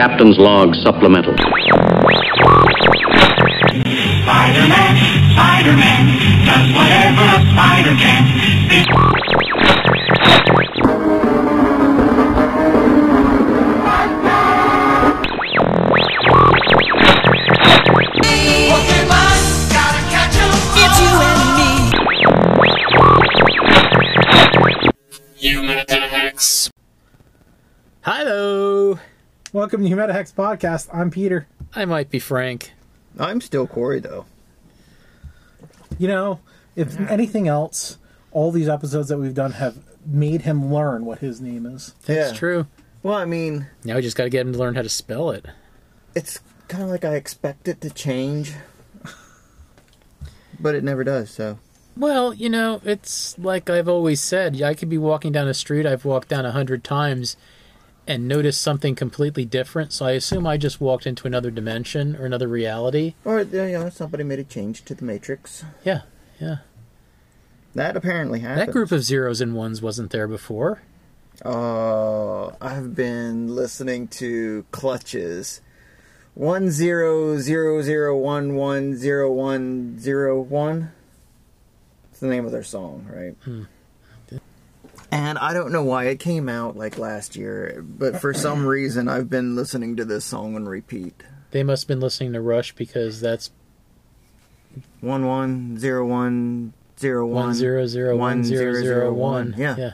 Captain's Log Supplemental. Spider-Man, Spider-Man, does whatever a spider can. Pokemon, gotta catch 'em all. It's you and me. Humidahex. Hello. Welcome to Humidahex Podcast. I'm Peter. I might be Frank. I'm still Corey, though. You know, if anything else, all these episodes that we've done have made him learn what his name is. That's true. Well, I mean... Now we just got to get him to learn how to spell it. It's kind of like I expect it to change, but it never does, so... Well, you know, it's like I've always said, I could be walking down a street I've walked down 100 times... and notice something completely different, so I assume I just walked into another dimension or another reality. Or, you know, somebody made a change to the Matrix. Yeah, yeah. That apparently happened. That group of zeros and ones wasn't there before. Oh, I've been listening to clutches. 1000110101. It's the name of their song, right? Hmm. And I don't know why it came out like last year, but for some reason I've been listening to this song on repeat. They must have been listening to Rush because that's 11010101001. Yeah.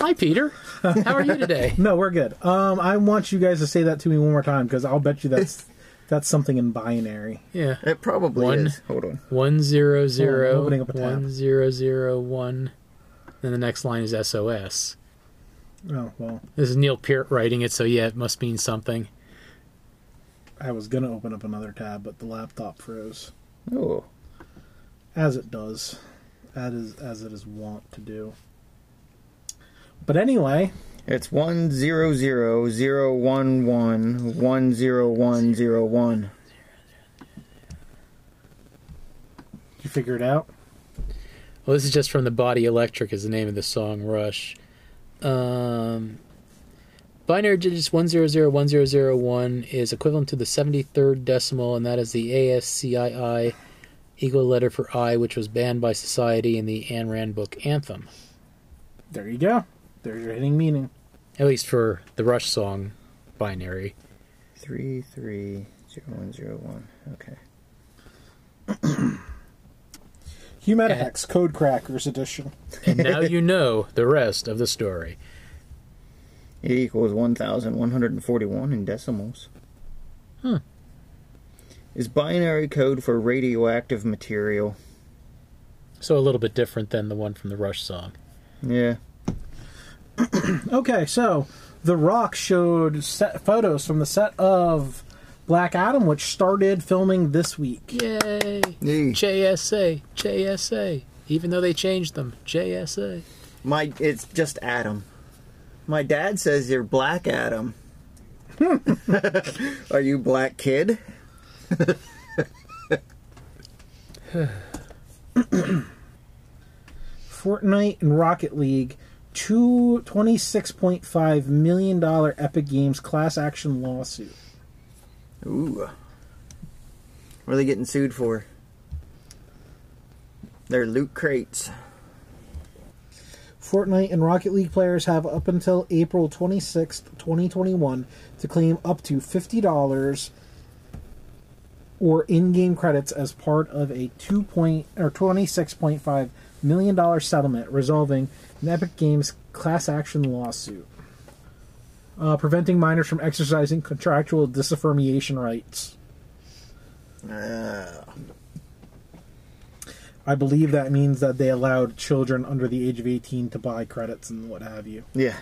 Hi, Peter. How are you today? No, we're good. I want you guys to say that to me one more time because I'll bet you that's something in binary. Yeah, it probably is. Hold on. 1001001. Then the next line is SOS. Oh, well. This is Neil Peart writing it, so yeah, it must mean something. I was going to open up another tab, but the laptop froze. Oh. As it does. As it is wont to do. But anyway... It's 1000111100101. You figure it out? Well, this is just from the Body Electric is the name of the song, Rush. Binary digits 1001001 is equivalent to the 73rd decimal, and that is the ASCII equal letter for I, which was banned by society in the Ayn Rand book Anthem. There you go. There's your hitting meaning. At least for the Rush song, binary. 330101. Okay. Humidahex Code Crackers Edition. And now you know the rest of the story. It equals 1,141 in decimals. Huh. Is binary code for radioactive material. So a little bit different than the one from the Rush song. Yeah. Okay, so The Rock showed photos from the set of Black Adam, which started filming this week. Yay! Yee. JSA. Even though they changed them, JSA. It's just Adam. My dad says you're Black Adam. Are you Black Kid? Fortnite and Rocket League. Two $26.5 million Epic Games class action lawsuit. Ooh. What are they getting sued for? Their loot crates. Fortnite and Rocket League players have up until April 26th, 2021 to claim up to $50 or in-game credits as part of a $26.5 million settlement resolving an Epic Games class action lawsuit. Preventing minors from exercising contractual disaffirmation rights. I believe that means that they allowed children under the age of 18 to buy credits and what have you. Yeah.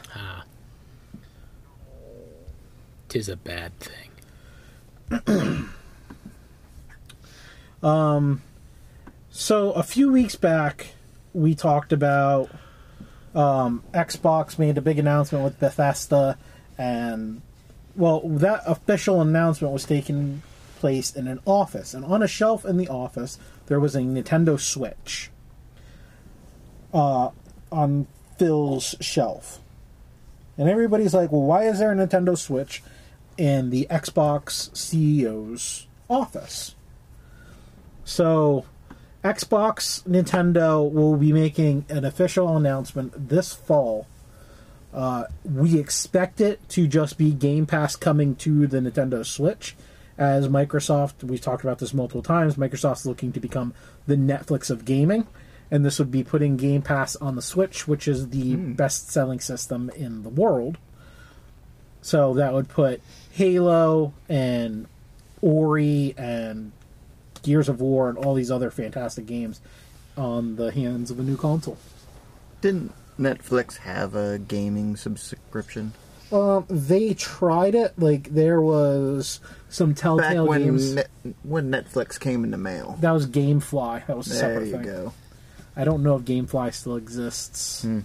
Tis a bad thing. So a few weeks back, we talked about Xbox made a big announcement with Bethesda. And, well, that official announcement was taking place in an office. And on a shelf in the office, there was a Nintendo Switch on Phil's shelf. And everybody's like, well, why is there a Nintendo Switch in the Xbox CEO's office? So Xbox, Nintendo will be making an official announcement this fall. We expect it to just be Game Pass coming to the Nintendo Switch. As Microsoft, we've talked about this multiple times, Microsoft's looking to become the Netflix of gaming. And this would be putting Game Pass on the Switch, which is the best-selling system in the world. So that would put Halo and Ori and Gears of War and all these other fantastic games on the hands of a new console. Didn't Netflix have a gaming subscription? They tried it. Like, there was some Telltale games. Back when Netflix came in the mail. That was GameFly. That was a separate thing. There you go. I don't know if GameFly still exists. Hmm.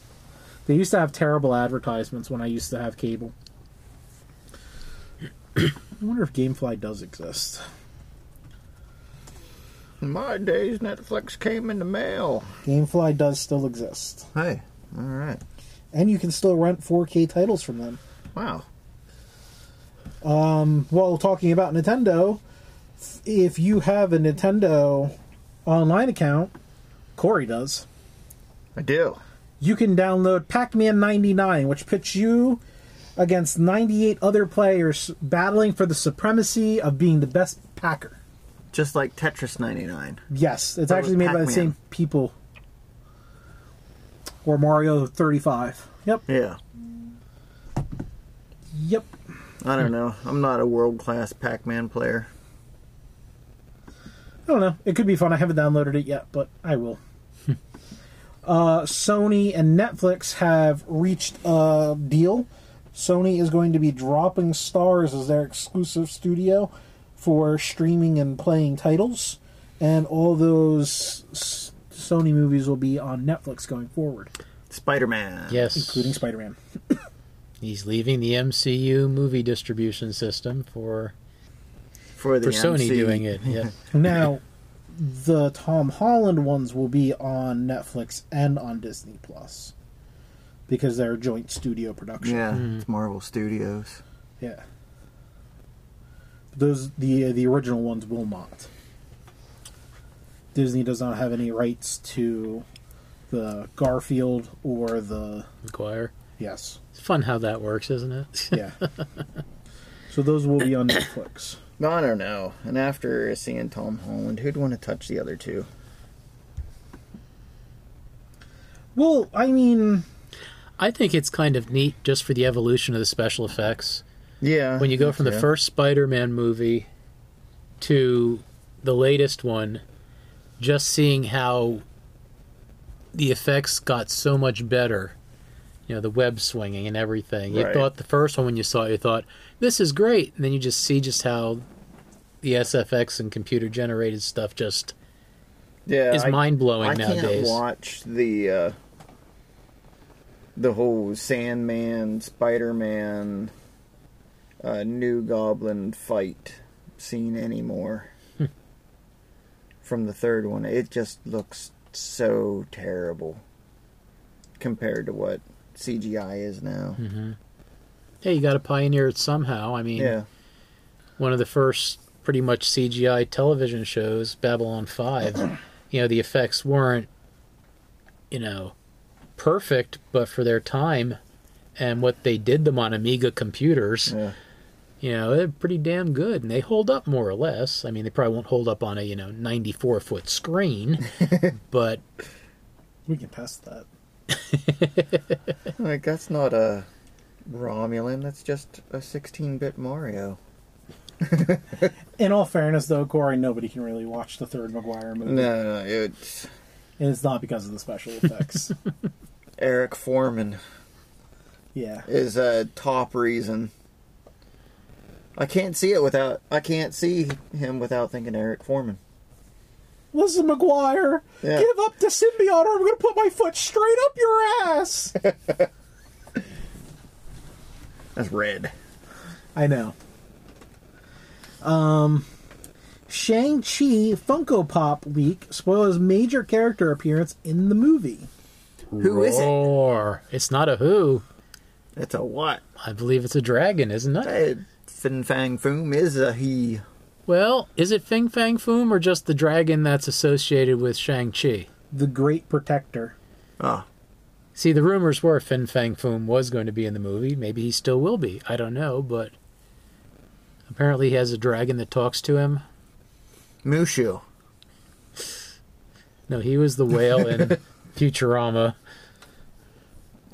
They used to have terrible advertisements when I used to have cable. I wonder if GameFly does exist. In my days, Netflix came in the mail. GameFly does still exist. Hey, all right. And you can still rent 4K titles from them. Wow. Well, talking about Nintendo, if you have a Nintendo online account, Corey does. I do. You can download Pac-Man 99, which pits you against 98 other players battling for the supremacy of being the best Packer. Just like Tetris 99. Yes, it's actually made by the same people. Or Mario 35. Yep. Yeah. Yep. I don't know. I'm not a world-class Pac-Man player. I don't know. It could be fun. I haven't downloaded it yet, but I will. Sony and Netflix have reached a deal. Sony is going to be dropping Starz as their exclusive studio for streaming and playing titles. And all those Sony movies will be on Netflix going forward. Spider-Man. Yes. Including Spider-Man. He's leaving the MCU movie distribution system for Sony doing it. Yeah. Now, the Tom Holland ones will be on Netflix and on Disney Plus because they're a joint studio production. Yeah, it's Marvel Studios. Yeah. Those the original ones will not. Disney does not have any rights to the Garfield or the Maguire. Yes. It's fun how that works, isn't it? Yeah. So those will be on Netflix. No, I don't know. And after seeing Tom Holland, who'd want to touch the other two? Well, I mean, I think it's kind of neat just for the evolution of the special effects. Yeah. When you go from the first Spider-Man movie to the latest one, just seeing how the effects got so much better. You know, the web swinging and everything. You thought the first one when you saw it, you thought, this is great. And then you just see just how the SFX and computer-generated stuff just is mind-blowing nowadays. I can't watch the whole Sandman, Spider-Man, New Goblin fight scene anymore from the third one. It just looks so terrible compared to what CGI is now. Mm-hmm. Hey, you got to pioneer it somehow. I mean, one of the first pretty much CGI television shows, Babylon 5, you know, the effects weren't, you know, perfect, but for their time and what they did them on Amiga computers, you know, they're pretty damn good. And they hold up more or less. I mean, they probably won't hold up on a, you know, 94-foot screen, but we can pass that. Like, that's not a Romulan, that's just a 16-bit Mario. In all fairness, though, Corey, nobody can really watch the third Maguire movie. No, it's not because of the special effects. Eric Foreman is a top reason. I can't see him without thinking Eric Foreman. Listen, Maguire, give up the symbiote or I'm going to put my foot straight up your ass. That's red. I know. Shang-Chi Funko Pop leak spoils major character appearance in the movie. Who is it? It's not a who. It's a what? I believe it's a dragon, isn't it? Fin Fang Foom is a he. Well, is it Fin Fang Foom or just the dragon that's associated with Shang-Chi? The Great Protector. Ah. Oh. See, the rumors were Fin Fang Foom was going to be in the movie. Maybe he still will be. I don't know, but apparently he has a dragon that talks to him. Mushu. No, he was the whale in Futurama.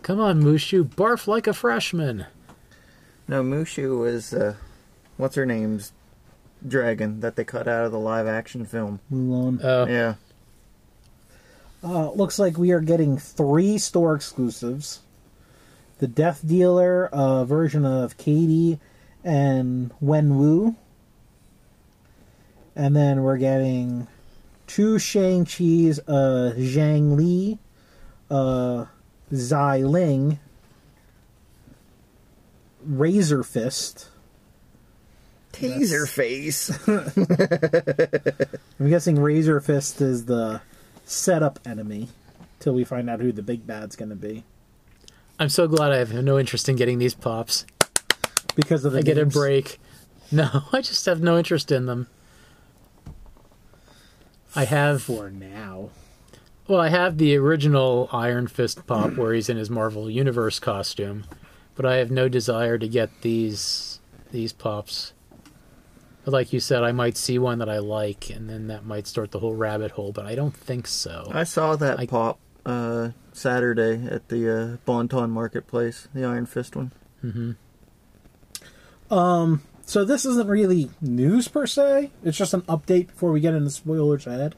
Come on, Mushu. Barf like a freshman. No, Mushu was, what's her name's dragon that they cut out of the live-action film. Mulan. Oh. Yeah. Looks like we are getting 3 store exclusives. The Death Dealer, a version of Katie and Wenwu. And then we're getting 2 Shang-Chi's, Zhang Li, Zai Ling, Razor Fist, Taser Face. I'm guessing Razor Fist is the setup enemy till we find out who the big bad's going to be. I'm so glad I have no interest in getting these pops because of the I get a break. No, I just have no interest in them. I have for now. Well, I have the original Iron Fist pop where he's in his Marvel Universe costume, but I have no desire to get these pops. But like you said, I might see one that I like, and then that might start the whole rabbit hole, but I don't think so. I saw that pop Saturday at the Bonton Marketplace, the Iron Fist one. Mm-hmm. So this isn't really news per se. It's just an update before we get into spoilers ahead.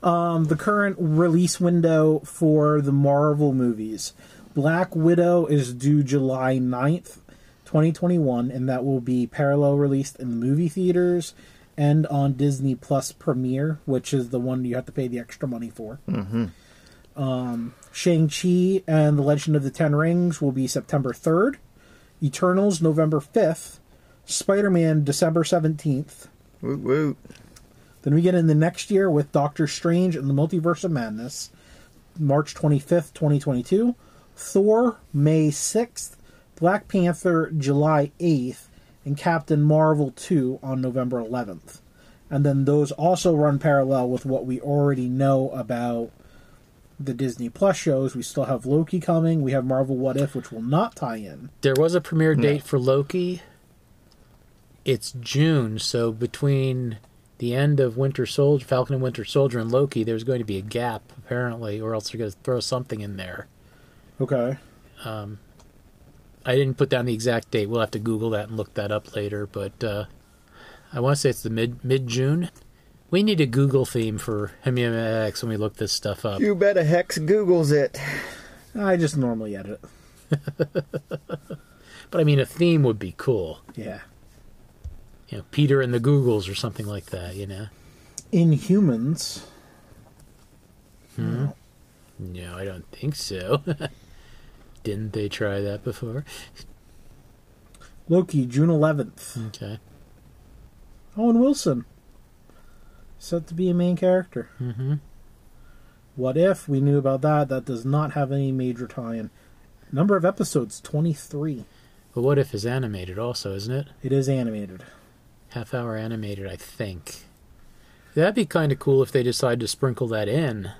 The current release window for the Marvel movies. Black Widow is due July 9th, 2021, and that will be parallel released in the movie theaters and on Disney Plus Premiere, which is the one you have to pay the extra money for. Mm-hmm. Shang-Chi and the Legend of the Ten Rings will be September 3rd. Eternals, November 5th. Spider-Man, December 17th. Woot woot. Then we get in the next year with Doctor Strange and the Multiverse of Madness, March 25th, 2022. Thor, May 6th. Black Panther, July 8th. And Captain Marvel 2 on November 11th. And then those also run parallel with what we already know about the Disney Plus shows. We still have Loki coming. We have Marvel What If, which will not tie in. There was a premiere date for Loki. It's June, so between the end of Winter Soldier, Falcon and Winter Soldier, and Loki, there's going to be a gap, apparently, or else they're going to throw something in there. Okay. I didn't put down the exact date. We'll have to Google that and look that up later, but I want to say it's the mid-June. We need a Google theme for Humidahex when we look this stuff up. You better Hex Googles it. I just normally edit it. But, I mean, a theme would be cool. Yeah. You know, Peter and the Googles or something like that, you know? Inhumans? Hmm? No, I don't think so. Didn't they try that before? Loki, June 11th. Okay. Owen Wilson. Set to be a main character. Mm-hmm. What If? We knew about that. That does not have any major tie-in. Number of episodes, 23. But What If is animated also, isn't it? It is animated. Half-hour animated, I think. That'd be kind of cool if they decide to sprinkle that in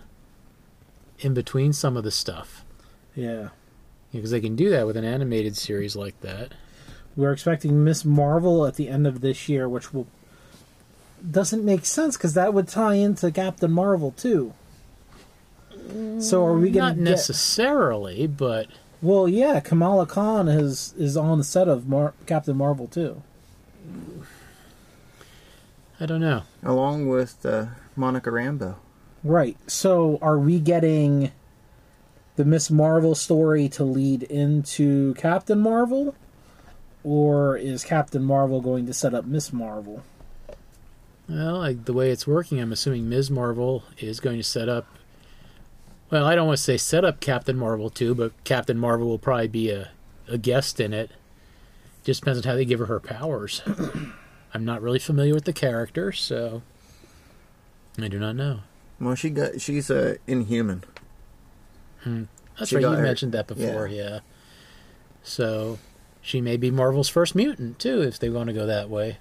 between some of the stuff. Yeah. Because they can do that with an animated series like that. We're expecting Ms. Marvel at the end of this year, which will doesn't make sense because that would tie into Captain Marvel too. So are we going to not necessarily, but well, yeah, Kamala Khan is on the set of Captain Marvel too. I don't know. Along with Monica Rambeau. Right. So are we getting the Ms. Marvel story to lead into Captain Marvel? Or is Captain Marvel going to set up Ms. Marvel? Well, the way it's working, I'm assuming Ms. Marvel is going to set up... Well, I don't want to say set up Captain Marvel 2, but Captain Marvel will probably be a guest in it. Just depends on how they give her powers. I'm not really familiar with the character, so I do not know. Well, she's an Inhuman. That's right, you mentioned that before, yeah. So she may be Marvel's first mutant, too, if they want to go that way.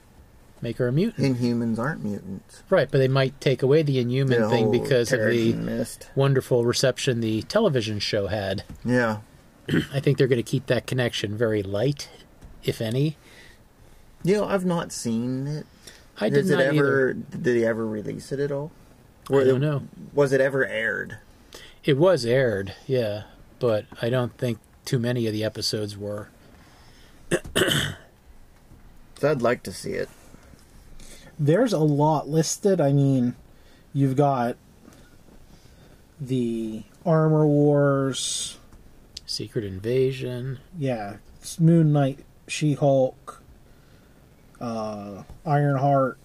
Make her a mutant. Inhumans aren't mutants. Right, but they might take away the Inhuman thing because of the wonderful reception the television show had. Yeah. I think they're going to keep that connection very light, if any. You know, I've not seen it. I did not either. Did they ever release it at all? I don't know. Was it ever aired? It was aired, yeah. But I don't think too many of the episodes were. So I'd like to see it. There's a lot listed. I mean, you've got the Armor Wars, Secret Invasion. Yeah. Moon Knight, She-Hulk, Ironheart,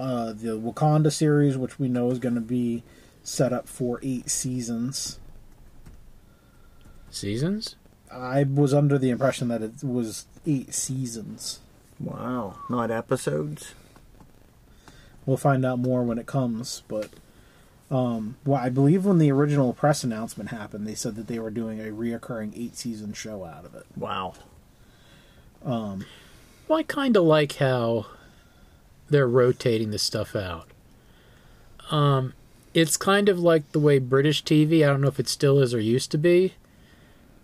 the Wakanda series, which we know is going to be set up for 8 seasons. Seasons? I was under the impression that it was 8 seasons. Wow. Not episodes? We'll find out more when it comes, but well, I believe when the original press announcement happened, they said that they were doing a reoccurring 8-season show out of it. Wow. Well, I kind of like how they're rotating this stuff out. It's kind of like the way British TV, I don't know if it still is or used to be,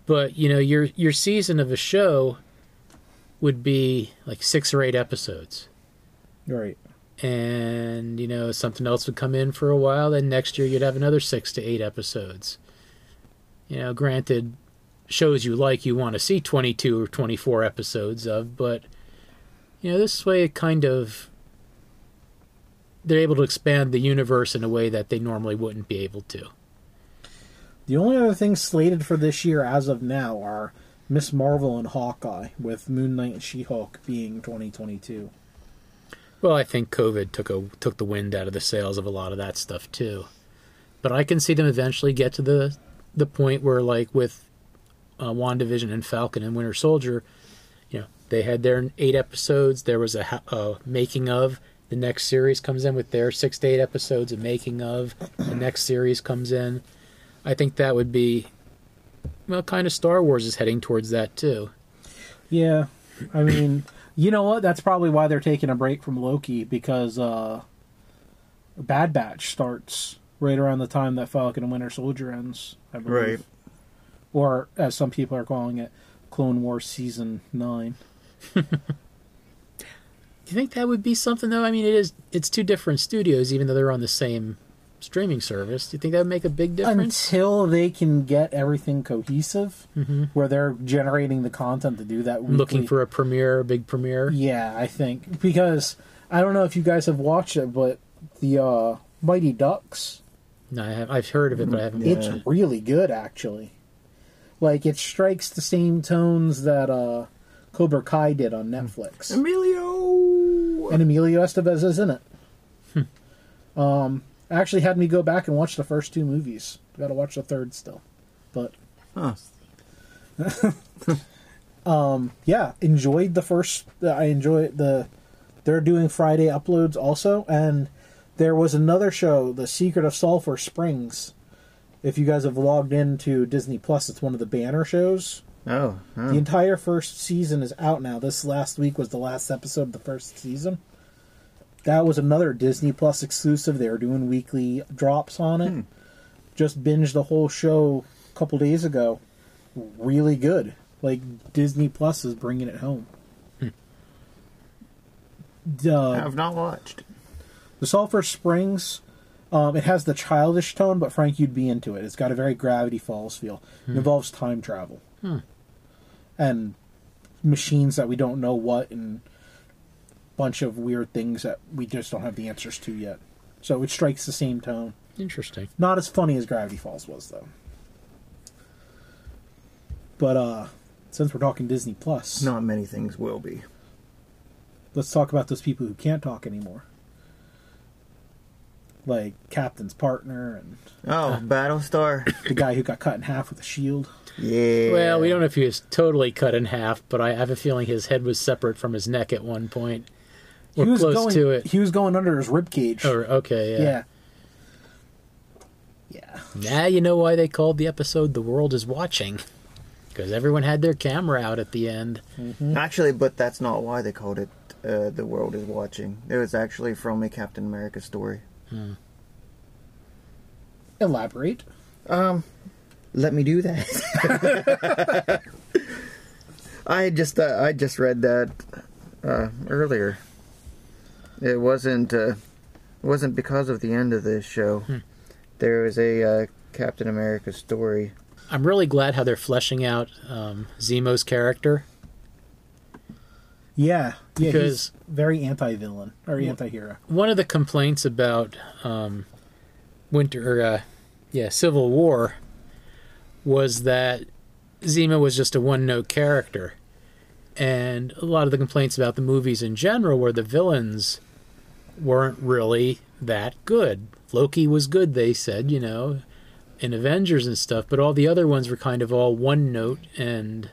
but, you know, your season of a show would be like 6 or 8 episodes. Right. And, you know, something else would come in for a while, then next year you'd have another 6 to 8 episodes. You know, granted, shows you want to see 22 or 24 episodes of, but, you know, this way it kind of, they're able to expand the universe in a way that they normally wouldn't be able to. The only other things slated for this year as of now are Ms. Marvel and Hawkeye, with Moon Knight and She-Hulk being 2022. Well, I think COVID took the wind out of the sails of a lot of that stuff, too. But I can see them eventually get to the point where, like, with WandaVision and Falcon and Winter Soldier, you know, they had their 8 episodes. There was a making of. The next series comes in with their 6 to 8 episodes of making of. The next series comes in. I think that would be, well, kind of Star Wars is heading towards that, too. Yeah, I mean... You know what? That's probably why they're taking a break from Loki, because Bad Batch starts right around the time that Falcon and Winter Soldier ends, I believe. Right. Or, as some people are calling it, Clone Wars Season 9. Do you think that would be something, though? I mean, it's 2 different studios, even though they're on the same streaming service. Do you think that would make a big difference? Until they can get everything cohesive, where they're generating the content to do that weekly. Looking for a big premiere. Yeah, I think. Because, I don't know if you guys have watched it, but the Mighty Ducks... No, I've heard of it, but I haven't watched it. It's really good, actually. Like, it strikes the same tones that Cobra Kai did on Netflix. Emilio! And Emilio Estevez is in it. Actually had me go back and watch the first 2 movies. Got to watch the third still, but yeah, enjoyed the first. I enjoyed the. They're doing Friday uploads also, and there was another show, The Secret of Sulphur Springs. If you guys have logged into Disney Plus, it's one of the banner shows. Oh, the entire first season is out now. This last week was the last episode of the first season. That was another Disney Plus exclusive. They were doing weekly drops on it. Just binged the whole show a couple days ago. Really good. Like, Disney Plus is bringing it home. I have not watched. The Sulphur Springs, it has the childish tone, but Frank, you'd be into it. It's got a very Gravity Falls feel. It involves time travel. And machines that we don't know what, and... bunch of weird things that we just don't have the answers to yet. So it strikes the same tone. Interesting. Not as funny as Gravity Falls was, though. But since we're talking Disney Plus... Not many things will be. Let's talk about those people who can't talk anymore. Like Captain's partner and... Battlestar. The guy who got cut in half with a shield. Yeah. Well, we don't know if he was totally cut in half, but I have a feeling his head was separate from his neck at one point. We're close to it. He was going under his ribcage. Oh, okay, yeah. Yeah. Now you know why they called the episode The World is Watching. because everyone had their camera out at the end. Mm-hmm. Actually, but that's not why they called it The World Is Watching. It was actually from a Captain America story. Hmm. Elaborate. Let me do that. I just read that earlier. It wasn't because of the end of this show. Hmm. There was a Captain America story. I'm really glad how they're fleshing out Zemo's character. Yeah, because he's very anti-villain or anti-hero. One of the complaints about Civil War was that Zemo was just a one-note character. And a lot of the complaints about the movies in general were the villains weren't really that good. Loki was good, they said, in Avengers and stuff, but all the other ones were kind of all one-note and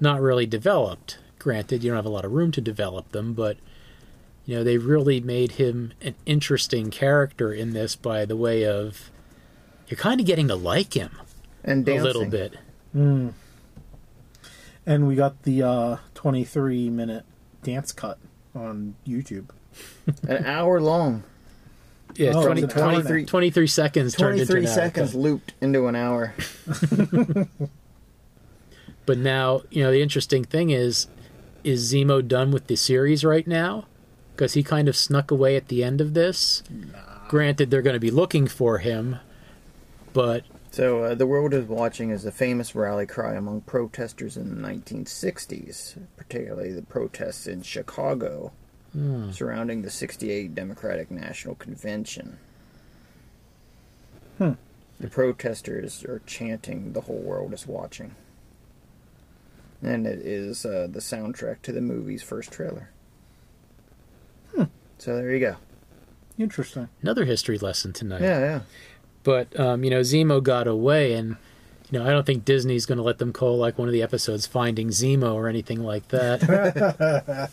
not really developed. Granted, you don't have a lot of room to develop them, but they really made him an interesting character in this by the way of you're kind of getting to like him and dancing a little bit. Mm. And we got the 23-minute dance cut on YouTube. An hour long. Yeah, 23 seconds turned into an hour. 23 seconds looped into an hour. But now, the interesting thing is Zemo done with the series right now? Because he kind of snuck away at the end of this. Nah. Granted, they're going to be looking for him, but... So, The World Is Watching is a famous rally cry among protesters in the 1960s, particularly the protests in Chicago surrounding the 68 Democratic National Convention. Hmm. The protesters are chanting, "The whole world is watching." And it is the soundtrack to the movie's first trailer. Hmm. So there you go. Interesting. Another history lesson tonight. Yeah. But, Zemo got away, and, I don't think Disney's going to let them call, like, one of the episodes Finding Zemo or anything like that.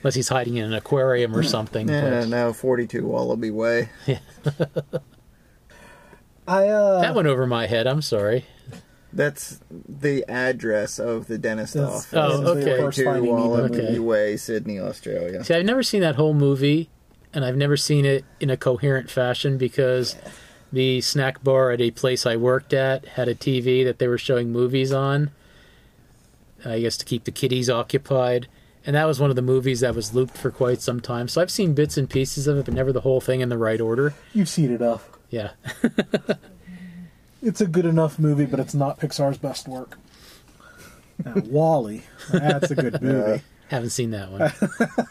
Unless he's hiding in an aquarium or something. Yeah, no, 42 Wallaby Way. Yeah. That went over my head, I'm sorry. That's the address of the dentist office. Oh, okay. 42 Wallaby Way, Sydney, Australia. See, I've never seen that whole movie, and I've never seen it in a coherent fashion because... The snack bar at a place I worked at had a TV that they were showing movies on, I guess to keep the kiddies occupied. And that was one of the movies that was looped for quite some time. So I've seen bits and pieces of it, but never the whole thing in the right order. You've seen it enough. Yeah. It's a good enough movie, but it's not Pixar's best work. Now, WALL-E, that's a good movie. Haven't seen that one.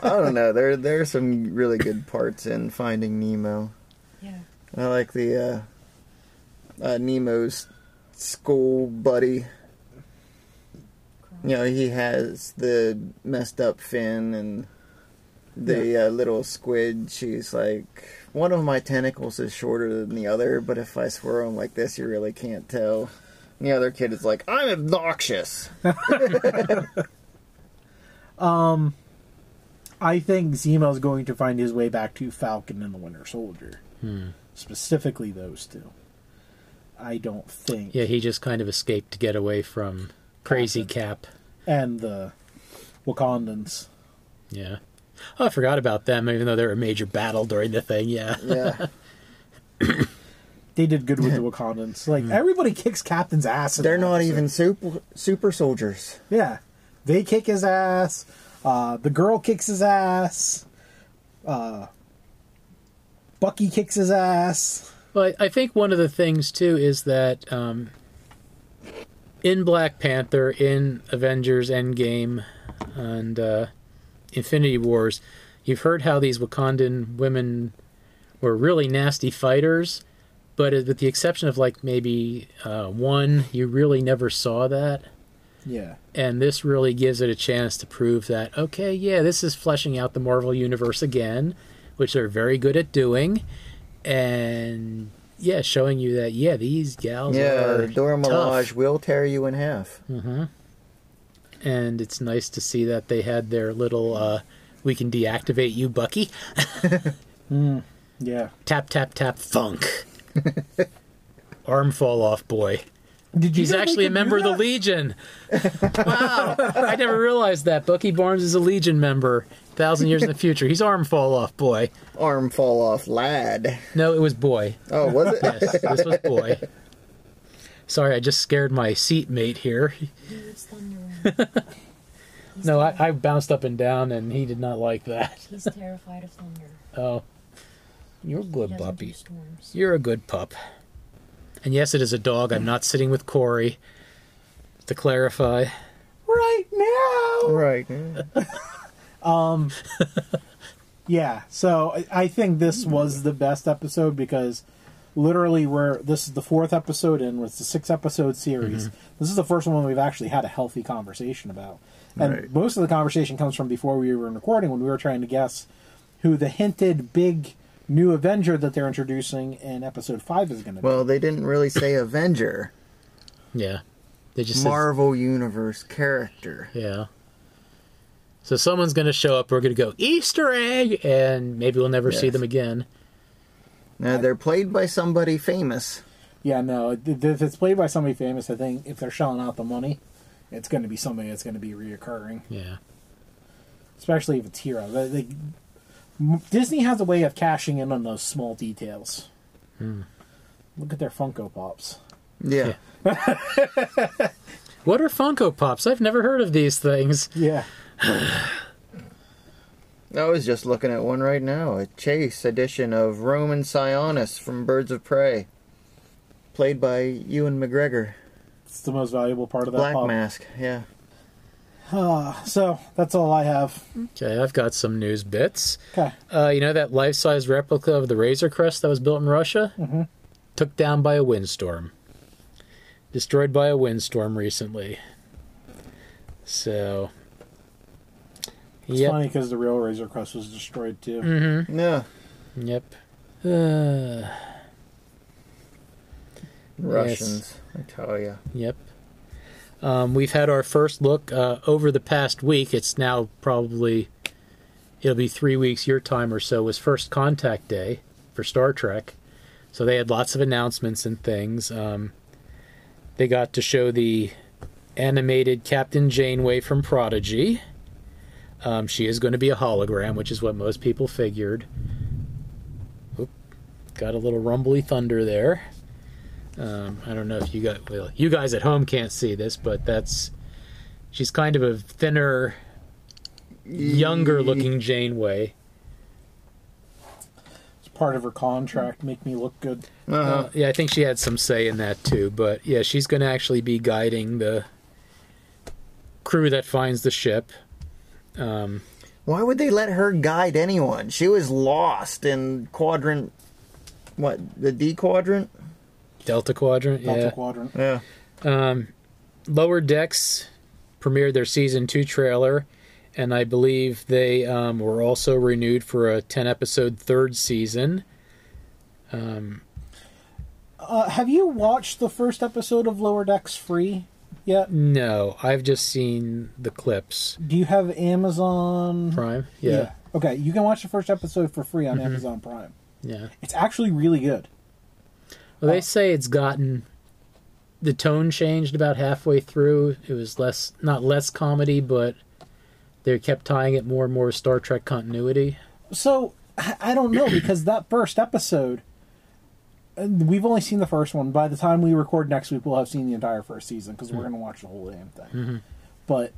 I don't know. There are some really good parts in Finding Nemo. Yeah. I like the Nemo's school buddy. He has the messed up fin and the little squid. She's like, one of my tentacles is shorter than the other, but if I swirl them like this, you really can't tell. And the other kid is like, I'm obnoxious. I think Zemo's going to find his way back to Falcon and the Winter Soldier. Hmm. Specifically those two. I don't think... Yeah, he just kind of escaped to get away from Crazy Cap. And the Wakandans. Yeah. Oh, I forgot about them, even though they were a major battle during the thing, yeah. They did good with the Wakandans. Like, everybody kicks Captain's ass. They're not even super soldiers. Yeah. They kick his ass. The girl kicks his ass. Bucky kicks his ass. Well, I think one of the things, too, is that in Black Panther, in Avengers Endgame, and Infinity Wars, you've heard how these Wakandan women were really nasty fighters, but with the exception of, like, maybe one, you really never saw that. Yeah. And this really gives it a chance to prove that, okay, yeah, this is fleshing out the Marvel Universe again, which they're very good at doing, and showing you that these gals are tough. Dora Milaje will tear you in half. Mm-hmm. And it's nice to see that they had their little "we can deactivate you, Bucky." Tap tap tap, thunk. Arm fall off, boy. He's actually a member of the Legion. Wow. I never realized that. Bucky Barnes is a Legion member. 1,000 years in the future. He's arm fall off boy. Arm fall off lad. No, it was boy. Oh, was it? Yes, this was boy. Sorry, I just scared my seatmate here. No, I bounced up and down, and he did not like that. He's terrified of thunder. Oh. You're a good puppy. You're a good pup. And yes, it is a dog. I'm not sitting with Corey. To clarify. Right now! Right now. Yeah, so I think this was the best episode because literally this is the 4th episode in, it's the 6-episode series. Mm-hmm. This is the first one we've actually had a healthy conversation about. And right. Most of the conversation comes from before we were recording when we were trying to guess who the hinted big new Avenger that they're introducing in episode 5 is going to be. Well, they didn't really say Avenger. Yeah. They just Marvel Universe character. Yeah. So someone's going to show up, we're going to go, Easter egg! And maybe we'll never see them again. Now, they're played by somebody famous. Yeah, no. If it's played by somebody famous, I think if they're shelling out the money, it's going to be somebody that's going to be reoccurring. Yeah. Especially if it's hero. Disney has a way of cashing in on those small details. Hmm. Look at their Funko Pops. Yeah. What are Funko Pops? I've never heard of these things. Yeah. I was just looking at one right now. A Chase edition of Roman Sionis from Birds of Prey. Played by Ewan McGregor. It's the most valuable part of that Black Mask, yeah. So, that's all I have. Okay, I've got some news bits. Okay. You know that life-size replica of the Razor Crest that was built in Russia? Mm-hmm. Took down by a windstorm. Destroyed by a windstorm recently. So... It's funny because the real Razor Crest was destroyed, too. Mm-hmm. Yeah. Yep. Russians, yes. I tell you. Yep. We've had our first look over the past week. It's now probably... It'll be 3 weeks your time or so. Was First Contact Day for Star Trek. So they had lots of announcements and things. They got to show the animated Captain Janeway from Prodigy. She is going to be a hologram, which is what most people figured. Oop, got a little rumbly thunder there. I don't know if you guys at home can't see this, but she's kind of a thinner, younger-looking Janeway. It's part of her contract, make me look good. Yeah, I think she had some say in that too, but yeah, she's going to actually be guiding the crew that finds the ship. Why would they let her guide anyone? She was lost in quadrant... What? The D quadrant? Delta quadrant, yeah. Delta quadrant, yeah. Lower Decks premiered their Season 2 trailer, and I believe they were also renewed for a 10-episode 3rd season. Have you watched the first episode of Lower Decks free? Yeah. No, I've just seen the clips. Do you have Amazon Prime? Yeah. Okay, you can watch the first episode for free on Amazon Prime. Yeah. It's actually really good. Well, they say it's gotten the tone changed about halfway through. It was not less comedy, but they kept tying it more and more with Star Trek continuity. So, I don't know because that first episode, we've only seen the first one. By the time we record next week, we'll have seen the entire first season because we're going to watch the whole damn thing. Mm-hmm. But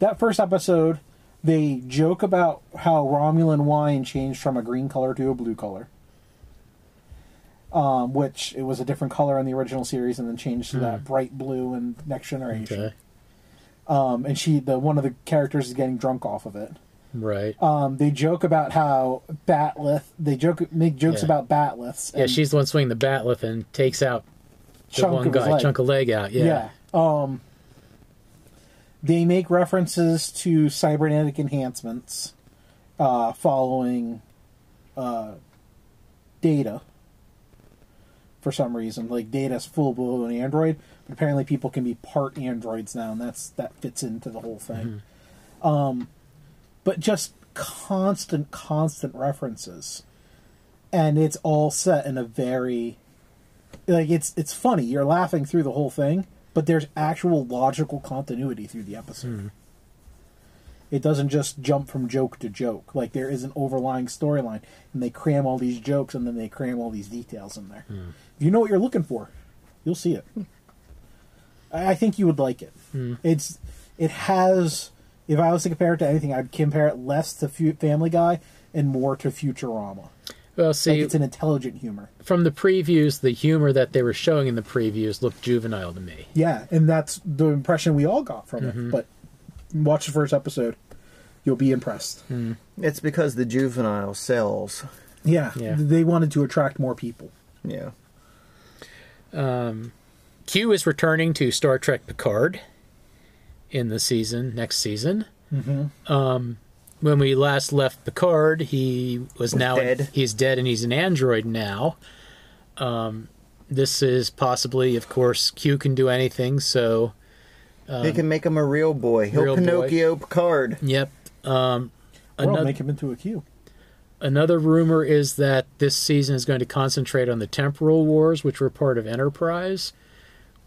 that first episode, they joke about how Romulan wine changed from a green color to a blue color. Which it was a different color in the original series and then changed to that bright blue in Next Generation. Okay. And one of the characters is getting drunk off of it. Right. They joke about how Batleth. They make jokes about Batleths. Yeah, she's the one swinging the Batleth and takes out the one guy, chunk a leg out. Yeah. They make references to cybernetic enhancements, following Data. For some reason, like Data's full-blown android, but apparently people can be part androids now, and that fits into the whole thing. Mm-hmm. But just constant references. And it's all set in a very... Like, it's funny. You're laughing through the whole thing. but there's actual logical continuity through the episode. Mm. It doesn't just jump from joke to joke. Like, there is an overlying storyline, and they cram all these jokes, and then they cram all these details in there. Mm. If you know what you're looking for, you'll see it. I think you would like it. Mm. It has... If I was to compare it to anything, I'd compare it less to Family Guy and more to Futurama. Well, see, like, it's an intelligent humor. From the previews, the humor that they were showing in the previews looked juvenile to me. Yeah, and that's the impression we all got from it. But watch the first episode, you'll be impressed. Mm. It's because the juvenile sells. Yeah, yeah, they wanted to attract more people. Yeah. Q is returning to Star Trek Picard in the season, next season. Mm-hmm. When we last left Picard, he was now dead. He's dead, and he's an android now. This is possibly, of course, Q can do anything, so they can make him a real boy. He'll Pinocchio Picard. Yep. Or make him into a Q. Another rumor is that this season is going to concentrate on the temporal wars, which were part of Enterprise,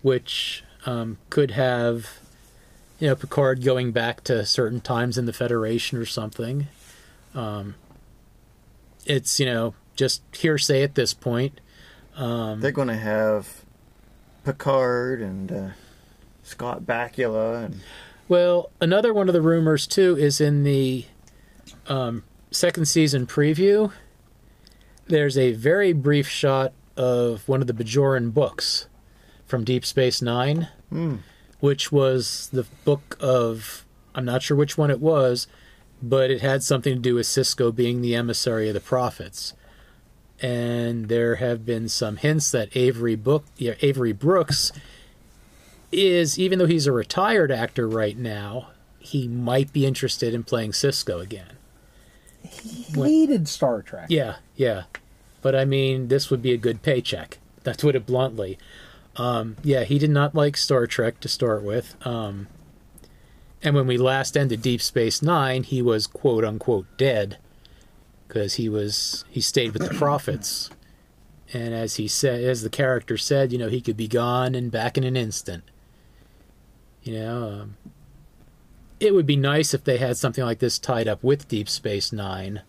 which could have, you know, Picard going back to certain times in the Federation or something. It's, you know, just hearsay at this point. They're going to have Picard and Scott Bakula. And... Well, another one of the rumors, too, is in the second season preview, there's a very brief shot of one of the Bajoran books from Deep Space Nine. Hmm. Which was the book of, I'm not sure which one it was, but it had something to do with Sisko being the emissary of the prophets. And there have been some hints that Avery Brooks is, even though he's a retired actor right now, he might be interested in playing Sisko again. He hated Star Trek. Yeah, yeah. But I mean, this would be a good paycheck. That's what it bluntly. Yeah, he did not like Star Trek to start with. And when we last ended Deep Space Nine, he was quote-unquote dead because he stayed with the prophets. And as he said, as the character said, you know, he could be gone and back in an instant. You know, it would be nice if they had something like this tied up with Deep Space Nine,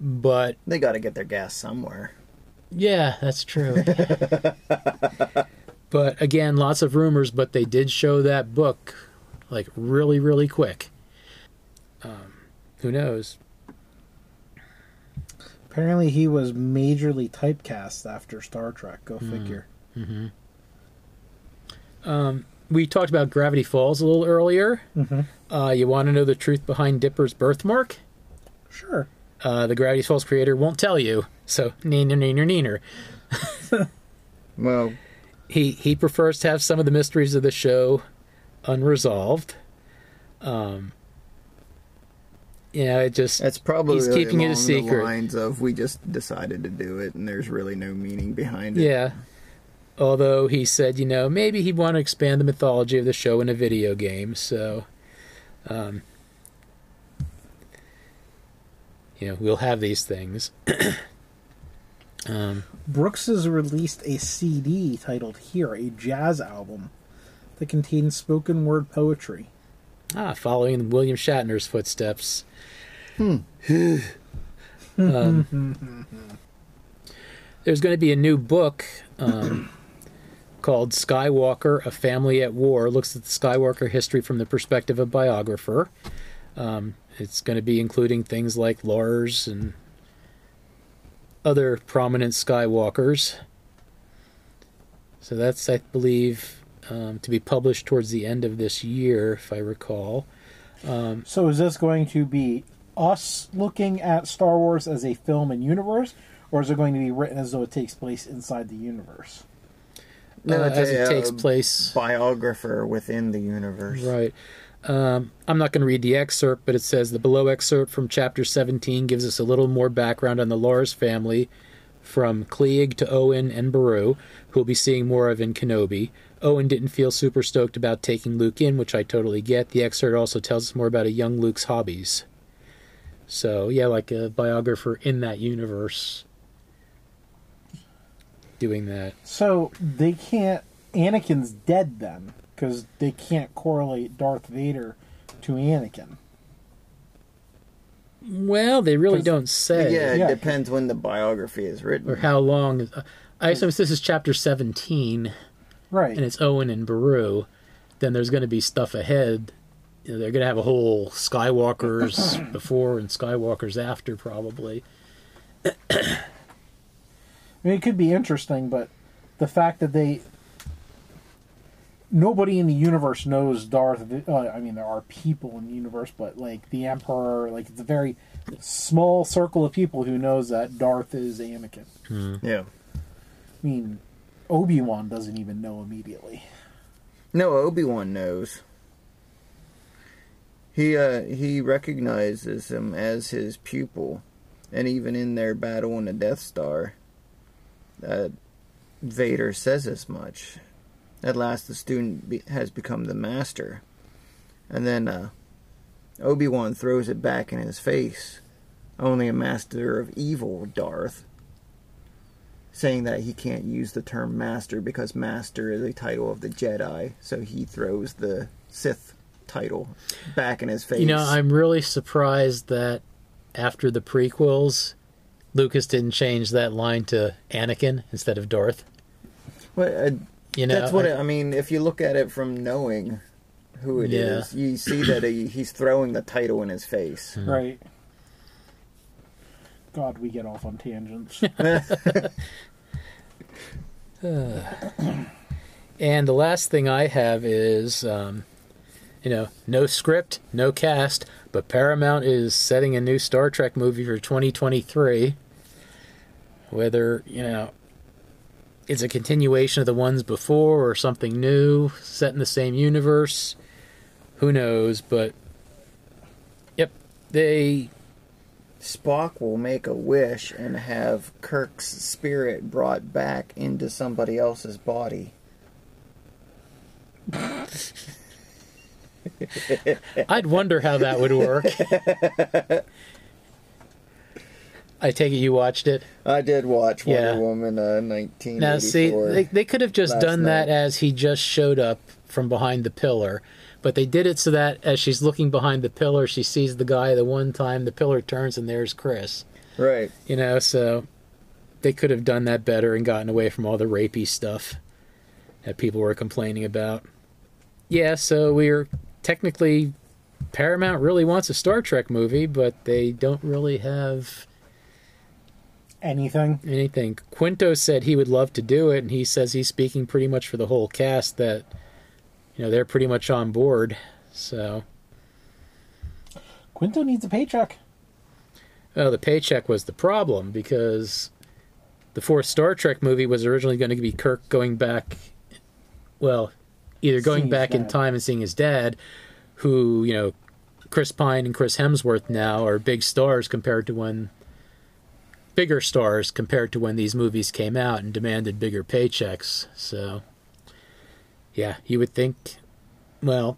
but... They got to get their gas somewhere. Yeah, that's true. But again, lots of rumors, but they did show that book, like, really, really quick. Who knows? Apparently he was majorly typecast after Star Trek. Go figure. Mm-hmm. We talked about Gravity Falls a little earlier. Mm-hmm. You want to know the truth behind Dipper's birthmark? Sure. The Gravity Falls creator won't tell you, so neener. Well... He prefers to have some of the mysteries of the show unresolved. You know, it just... That's probably he's keeping it a secret. The lines of, we just decided to do it, and there's really no meaning behind it. Yeah. Although he said, you know, maybe he'd want to expand the mythology of the show in a video game, so... you know, we'll have these things. Brooks has released a CD titled Here, a jazz album that contains spoken word poetry. Ah, following William Shatner's footsteps. Hmm. There's going to be a new book called Skywalker, A Family at War. Looks at the Skywalker history from the perspective of a biographer. It's going to be including things like Lars and other prominent Skywalkers. So that's, I believe, to be published towards the end of this year, if I recall. So is this going to be us looking at Star Wars as a film and universe, or is it going to be written as though it takes place inside the universe? No, as it takes place... biographer within the universe. Right. I'm not going to read the excerpt, but it says, the below excerpt from Chapter 17 gives us a little more background on the Lars family, from Kleeg to Owen and Beru, who we'll be seeing more of in Kenobi. Owen didn't feel super stoked about taking Luke in, which I totally get. The excerpt also tells us more about a young Luke's hobbies. So, yeah, like a biographer in that universe doing that. So, they can't Anakin's dead then, because they can't correlate Darth Vader to Anakin. Well, they really don't say. Yeah, it depends when the biography is written. Or how long. I assume this is chapter 17. Right. And it's Owen and Beru. Then there's going to be stuff ahead. You know, they're going to have a whole Skywalkers before and Skywalkers after, probably. I mean, it could be interesting, but the fact that they... Nobody in the universe knows Darth... I mean, there are people in the universe, but, like, the Emperor... Like, it's a very small circle of people who knows that Darth is Anakin. Hmm. Yeah. I mean, Obi-Wan doesn't even know immediately. No, Obi-Wan knows. He recognizes him as his pupil. And even in their battle on the Death Star, Vader says as much. At last, the student has become the master. And then Obi-Wan throws it back in his face. Only a master of evil, Darth. Saying that he can't use the term master because master is a title of the Jedi. So he throws the Sith title back in his face. You know, I'm really surprised that after the prequels, Lucas didn't change that line to Anakin instead of Darth. Well, you know, that's what I mean. If you look at it from knowing who it is, you see that he's throwing the title in his face. Mm. Right. God, we get off on tangents. And the last thing I have is, you know, no script, no cast, but Paramount is setting a new Star Trek movie for 2023. Whether, you know, it's a continuation of the ones before or something new, set in the same universe. Who knows, but... Yep, they... Spock will make a wish and have Kirk's spirit brought back into somebody else's body. I'd wonder how that would work. I take it you watched it? I did watch Wonder Woman 1984. Now see, they could have just done that as he just showed up from behind the pillar. But they did it so that as she's looking behind the pillar, she sees the guy the one time, the pillar turns, and there's Chris. Right. You know, so they could have done that better and gotten away from all the rapey stuff that people were complaining about. Yeah, so we're technically... Paramount really wants a Star Trek movie, but they don't really have... Anything. Quinto said he would love to do it, and he says he's speaking pretty much for the whole cast that, you know, they're pretty much on board, so. Quinto needs a paycheck. Well, the paycheck was the problem, because the fourth Star Trek movie was originally going to be Kirk going back, well, either going back in time and seeing his dad, who, you know, Chris Pine and Chris Hemsworth now are big stars compared to when... bigger stars compared to when these movies came out and demanded bigger paychecks. So, yeah, you would think, well,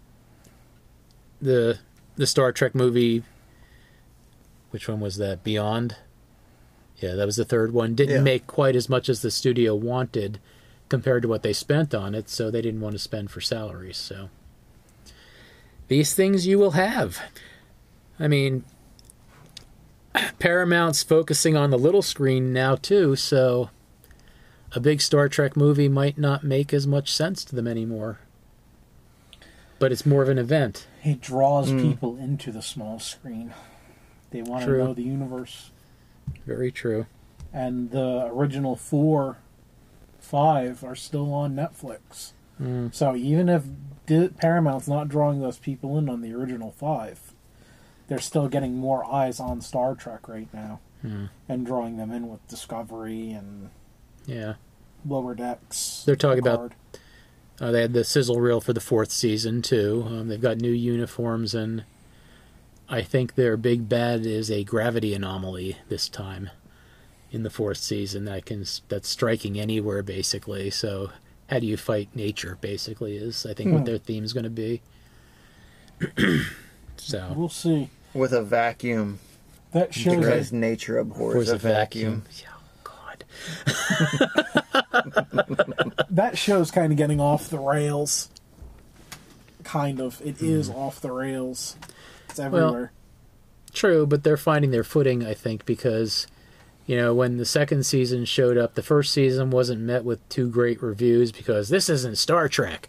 the Star Trek movie, which one was that? Beyond? Yeah, that was the third one. Didn't make quite as much as the studio wanted compared to what they spent on it, so they didn't want to spend for salaries. So, these things you will have. I mean... Paramount's focusing on the little screen now, too, so a big Star Trek movie might not make as much sense to them anymore. But it's more of an event. It draws people into the small screen. They want to know the universe. Very true. And the original 4, 5 are still on Netflix. Mm. So even if Paramount's not drawing those people in on the original 5... They're still getting more eyes on Star Trek right now and drawing them in with Discovery and Lower Decks. They're talking about... they had the sizzle reel for the 4th season, too. They've got new uniforms, and I think their big bad is a gravity anomaly this time in the 4th season that's striking anywhere, basically. So how do you fight nature, basically, is I think what their theme's going to be. So we'll see. With a vacuum. That shows because nature abhors a vacuum. Yeah, oh, God. That show's kind of getting off the rails. Kind of. It is off the rails. It's everywhere. Well, true, but they're finding their footing, I think, because, you know, when the second season showed up, the first season wasn't met with too great reviews because this isn't Star Trek,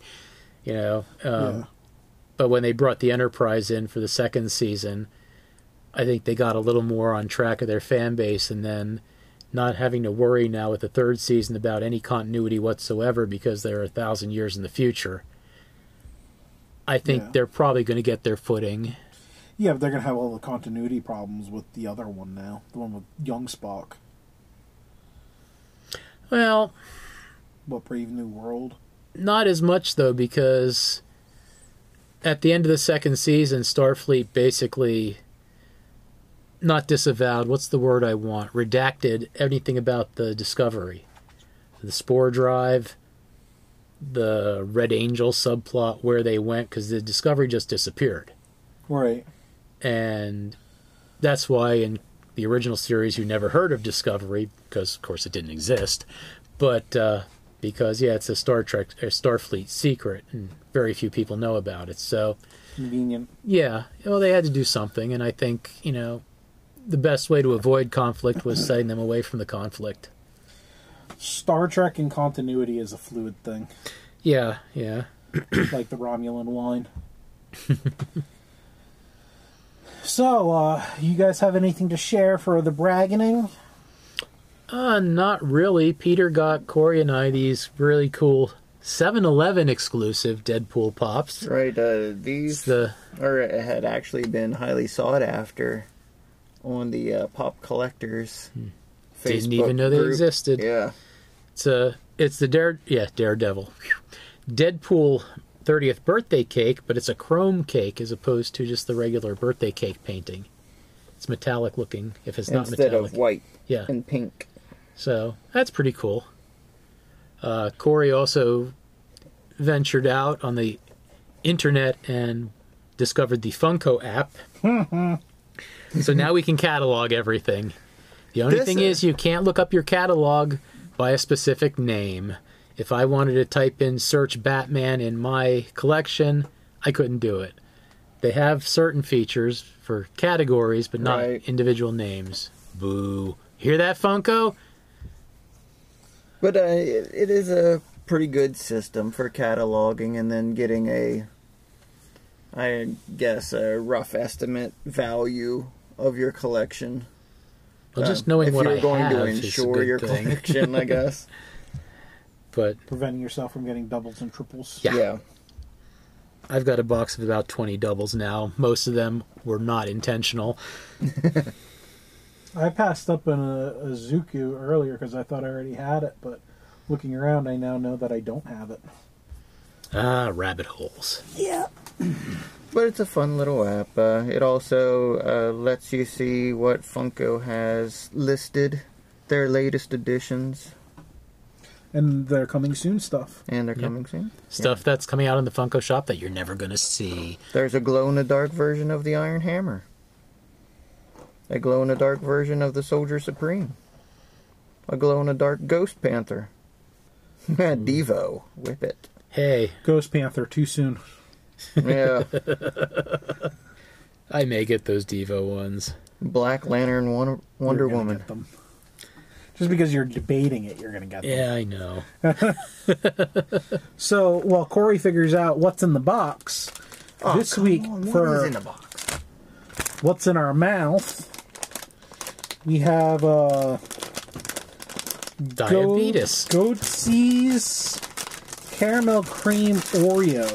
you know. Yeah. But when they brought the Enterprise in for the second season, I think they got a little more on track of their fan base, and then not having to worry now with the third season about any continuity whatsoever because they're 1,000 years in the future. I think they're probably going to get their footing. Yeah, but they're going to have all the continuity problems with the other one now. The one with young Spock. Well... What, Brave New World? Not as much, though, because at the end of the second season, Starfleet basically... Not disavowed, what's the word I want? Redacted anything about the Discovery. The Spore Drive... the Red Angel subplot, where they went, because the Discovery just disappeared. Right. And that's why in the original series you never heard of Discovery, because of course it didn't exist, but because, yeah, it's a Star Trek, or Starfleet secret, and very few people know about it, so... Convenient. Yeah. Well, they had to do something, and I think, you know, the best way to avoid conflict was setting them away from the conflict. Star Trek and continuity is a fluid thing. Yeah, yeah. Like the Romulan wine. So, you guys have anything to share for the bragganing? Not really. Peter got Corey and I these really cool 7-Eleven exclusive Deadpool Pops. Right, these had actually been highly sought after on the Pop Collectors Facebook Didn't even know they existed. Yeah. It's the Daredevil. Deadpool 30th birthday cake, but it's a chrome cake as opposed to just the regular birthday cake painting. It's metallic looking, if it's not metallic. Instead of white and pink. So, that's pretty cool. Corey also ventured out on the internet and discovered the Funko app. So now we can catalog everything. The only thing is you can't look up your catalog by a specific name. If I wanted to type in search Batman in my collection, I couldn't do it. They have certain features for categories, but not individual names. Boo. Hear that, Funko? But it is a pretty good system for cataloging and then getting a rough estimate value of your collection. Well, just knowing what I have is a good thing. If you're going to ensure your collection, I guess. But preventing yourself from getting doubles and triples. Yeah. I've got a box of about 20 doubles now. Most of them were not intentional. I passed up on a Zuku earlier because I thought I already had it, but looking around, I now know that I don't have it. Ah, rabbit holes. Yeah. But it's a fun little app. It also lets you see what Funko has listed, their latest editions. And their coming soon stuff. And their coming soon. Stuff that's coming out in the Funko shop that you're never going to see. There's a glow-in-the-dark version of the Iron Hammer. A glow-in-the-dark version of the Soldier Supreme. A glow-in-the-dark Ghost Panther. Devo, whip it. Hey. Ghost Panther, too soon. Yeah. I may get those Devo ones. Black Lantern, Wonder Woman. Get them. Just because you're debating it, you're going to get them. Yeah, I know. So, while Corey figures out what's in the box, this week for in the box? What's in our mouth, we have diabetes. Goatsee's Caramel Cream Oreo.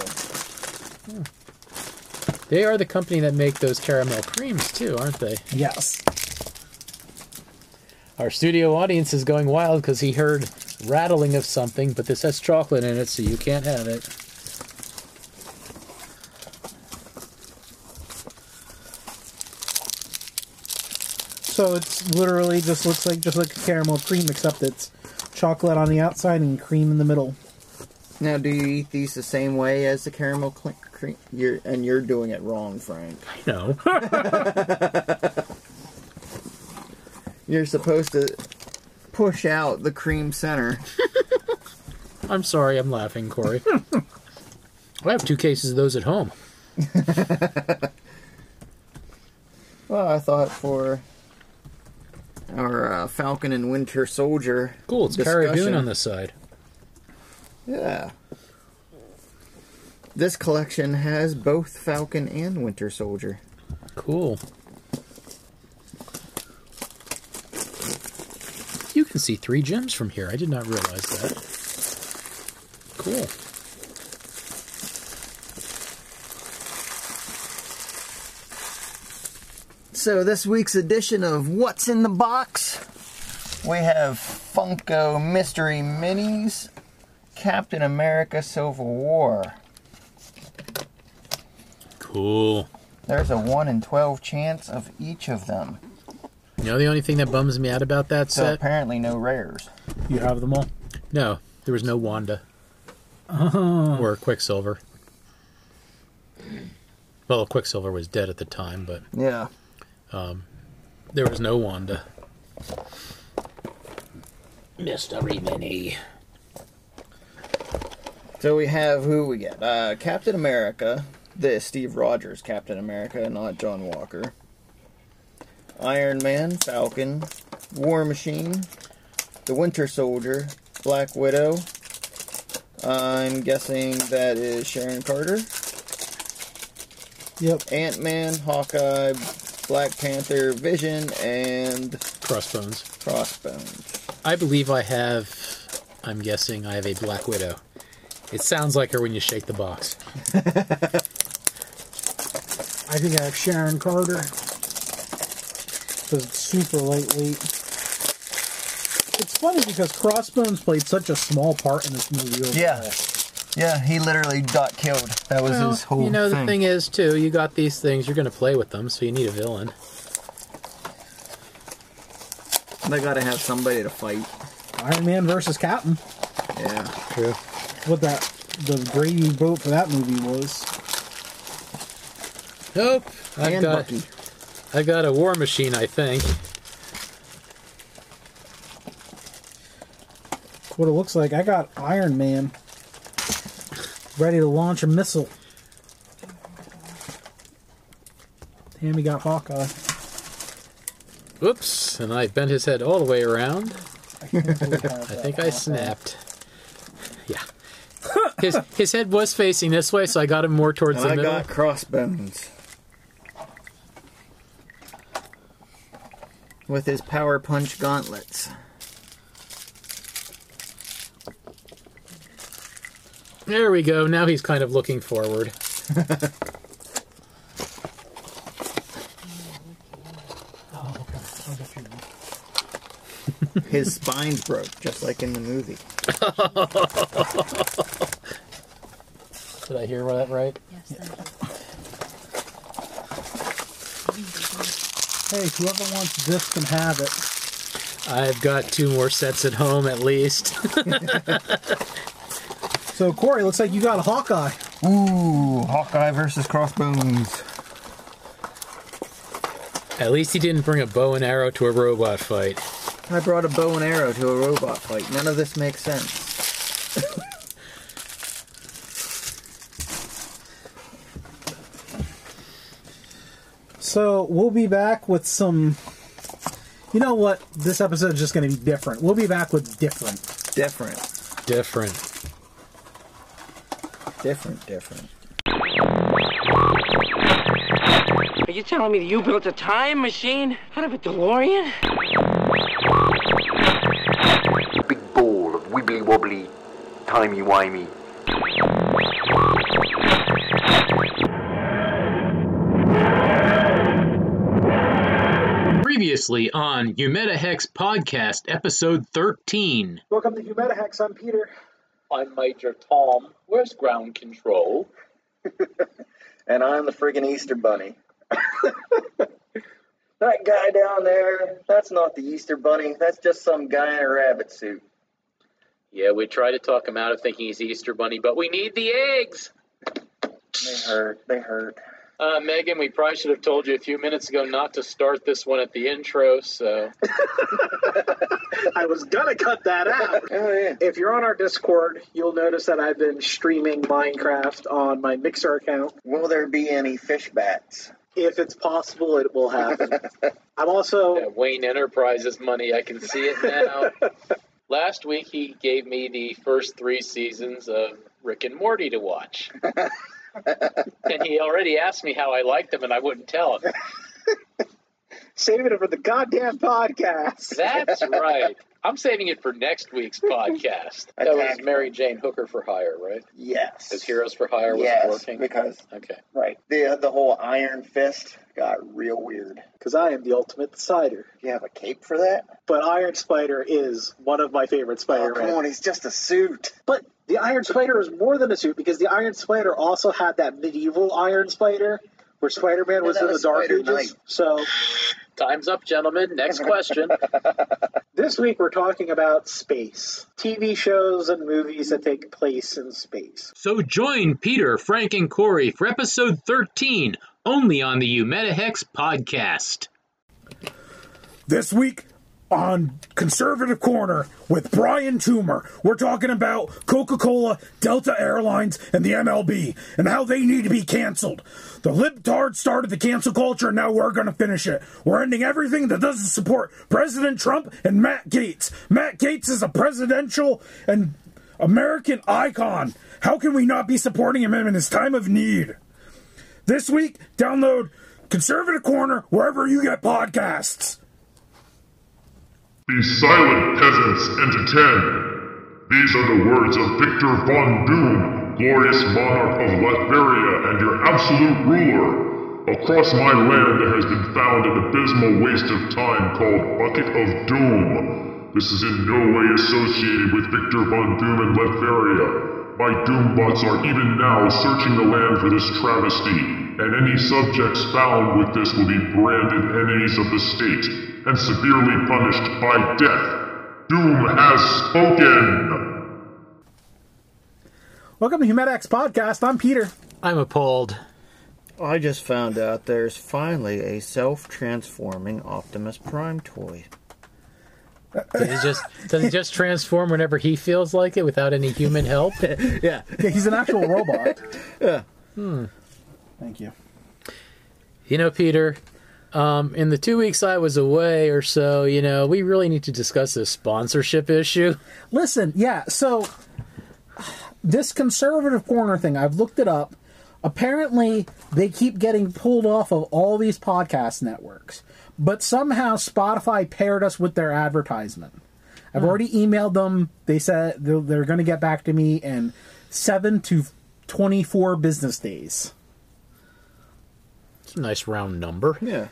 They are the company that make those caramel creams, too, aren't they? Yes. Our studio audience is going wild because he heard rattling of something, but this has chocolate in it, so you can't have it. So it's literally just looks like a caramel cream, except it's chocolate on the outside and cream in the middle. Now, do you eat these the same way as the caramel cream? You're doing it wrong, Frank. I know. You're supposed to push out the cream center I'm sorry, I'm laughing, Corey. I have two cases of those at home. Well, I thought for our Falcon and Winter Soldier cool, it's Cara Dune on this side. Yeah. This collection has both Falcon and Winter Soldier. Cool. You can see 3 gems from here. I did not realize that. Cool. So this week's edition of What's in the Box, we have Funko Mystery Minis, Captain America Civil War. Cool. There's a 1 in 12 chance of each of them. You know the only thing that bums me out about that set? So apparently no rares. You have them all? No. There was no Wanda. Oh. Or Quicksilver. Well, Quicksilver was dead at the time, but... Yeah. There was no Wanda. Mystery Mini. So we have who we get? Captain America. This, Steve Rogers Captain America, not John Walker. Iron Man, Falcon, War Machine, the Winter Soldier, Black Widow. I'm guessing that is Sharon Carter. Yep. Ant-Man, Hawkeye, Black Panther, Vision, and... Crossbones. Crossbones. I believe I have... I'm guessing I have a Black Widow. It sounds like her when you shake the box. I think I have Sharon Carter. Because it's super lightweight. It's funny because Crossbones played such a small part in this movie. Overall. Yeah. Yeah, he literally got killed. That was his whole thing. You know, the thing is, too, you got these things, you're going to play with them, so you need a villain. They got to have somebody to fight. Iron Man versus Captain. Yeah. True. What that, the gravy boat for that movie was. Nope. I got a War Machine, I think. That's what it looks like. I got Iron Man. Ready to launch a missile. And we got Hawkeye. Oops, and I bent his head all the way around. I think I snapped. Yeah. His head was facing this way, so I got him more towards the middle. I got Crossbones. With his Power Punch gauntlets. There we go. Now he's kind of looking forward. His spine broke, just like in the movie. Did I hear that right? Yes. Hey, whoever wants this can have it. I've got 2 more sets at home, at least. So, Corey, looks like you got a Hawkeye. Ooh, Hawkeye versus Crossbones. At least he didn't bring a bow and arrow to a robot fight. I brought a bow and arrow to a robot fight. None of this makes sense. So, we'll be back with some... You know what? This episode is just going to be different. We'll be back with different. Different. Different. Different. Are you telling me that you built a time machine out of a DeLorean? A big ball of wibbly-wobbly, timey-wimey. Previously on Humidahex Podcast, episode 13. Welcome to Humidahex, I'm Peter. I'm Major Tom. Where's ground control? And I'm the friggin' Easter Bunny. That guy down there, that's not the Easter Bunny. That's just some guy in a rabbit suit. Yeah, we try to talk him out of thinking he's the Easter Bunny, but we need the eggs. They hurt. Megan, we probably should have told you a few minutes ago not to start this one at the intro, so. I was going to cut that out. Oh, yeah. If you're on our Discord, you'll notice that I've been streaming Minecraft on my Mixer account. Will there be any fish bats? If it's possible, it will happen. I'm also... Yeah, Wayne Enterprises money, I can see it now. Last week, he gave me the first 3 seasons of Rick and Morty to watch. And he already asked me how I liked them, and I wouldn't tell him. Saving it for the goddamn podcast. That's right. I'm saving it for next week's podcast. That was Mary Jane Hooker for Hire, right? Yes. Because Heroes for Hire wasn't working? Because, okay. Right. The whole Iron Fist got real weird. Because I am the ultimate decider. You have a cape for that? But Iron Spider is one of my favorite Spider-Man. Oh, come on, he's just a suit. But... the Iron Spider is more than a suit, because the Iron Spider also had that medieval Iron Spider where Spider-Man was in the Dark Ages. So, time's up, gentlemen. Next question. This week we're talking about space. TV shows and movies that take place in space. So join Peter, Frank, and Corey for episode 13, only on the Humidahex Podcast. This week... on Conservative Corner with Brian Toomer, we're talking about Coca-Cola, Delta Airlines, and the MLB, and how they need to be canceled. The libtards started the cancel culture, and now we're going to finish it. We're ending everything that doesn't support President Trump and Matt Gaetz. Matt Gaetz is a presidential and American icon. How can we not be supporting him in his time of need? This week, download Conservative Corner wherever you get podcasts. Be silent, peasants, and attend. These are the words of Victor Von Doom, glorious monarch of Latveria and your absolute ruler. Across my land there has been found an abysmal waste of time called Bucket of Doom. This is in no way associated with Victor Von Doom and Latveria. My Doombots are even now searching the land for this travesty, and any subjects found with this will be branded enemies of the state and severely punished by death. Doom has spoken! Welcome to Humidahex Podcast. I'm Peter. I'm appalled. I just found out there's finally a self-transforming Optimus Prime toy. Does he just transform whenever he feels like it without any human help? Yeah, he's an actual robot. Yeah. Hmm. Thank you. You know, Peter, in the 2 weeks I was away or so, you know, we really need to discuss this sponsorship issue. Listen, yeah, so this Conservative Corner thing, I've looked it up. Apparently, they keep getting pulled off of all these podcast networks, but somehow Spotify paired us with their advertisement. I've already emailed them. They said they're going to get back to me in 7 to 24 business days. Nice round number. Yeah.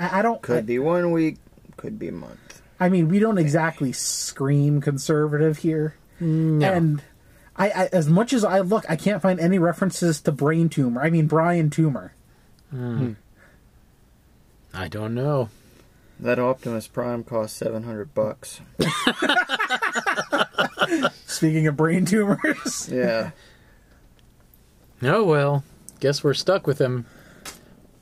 I don't... could be 1 week, could be a month. I mean, we don't exactly scream conservative here. No. And I as much as I look, I can't find any references to Brian Toomer. I don't know. That Optimus Prime cost $700. Speaking of brain tumors. Yeah. Oh, well. Guess we're stuck with him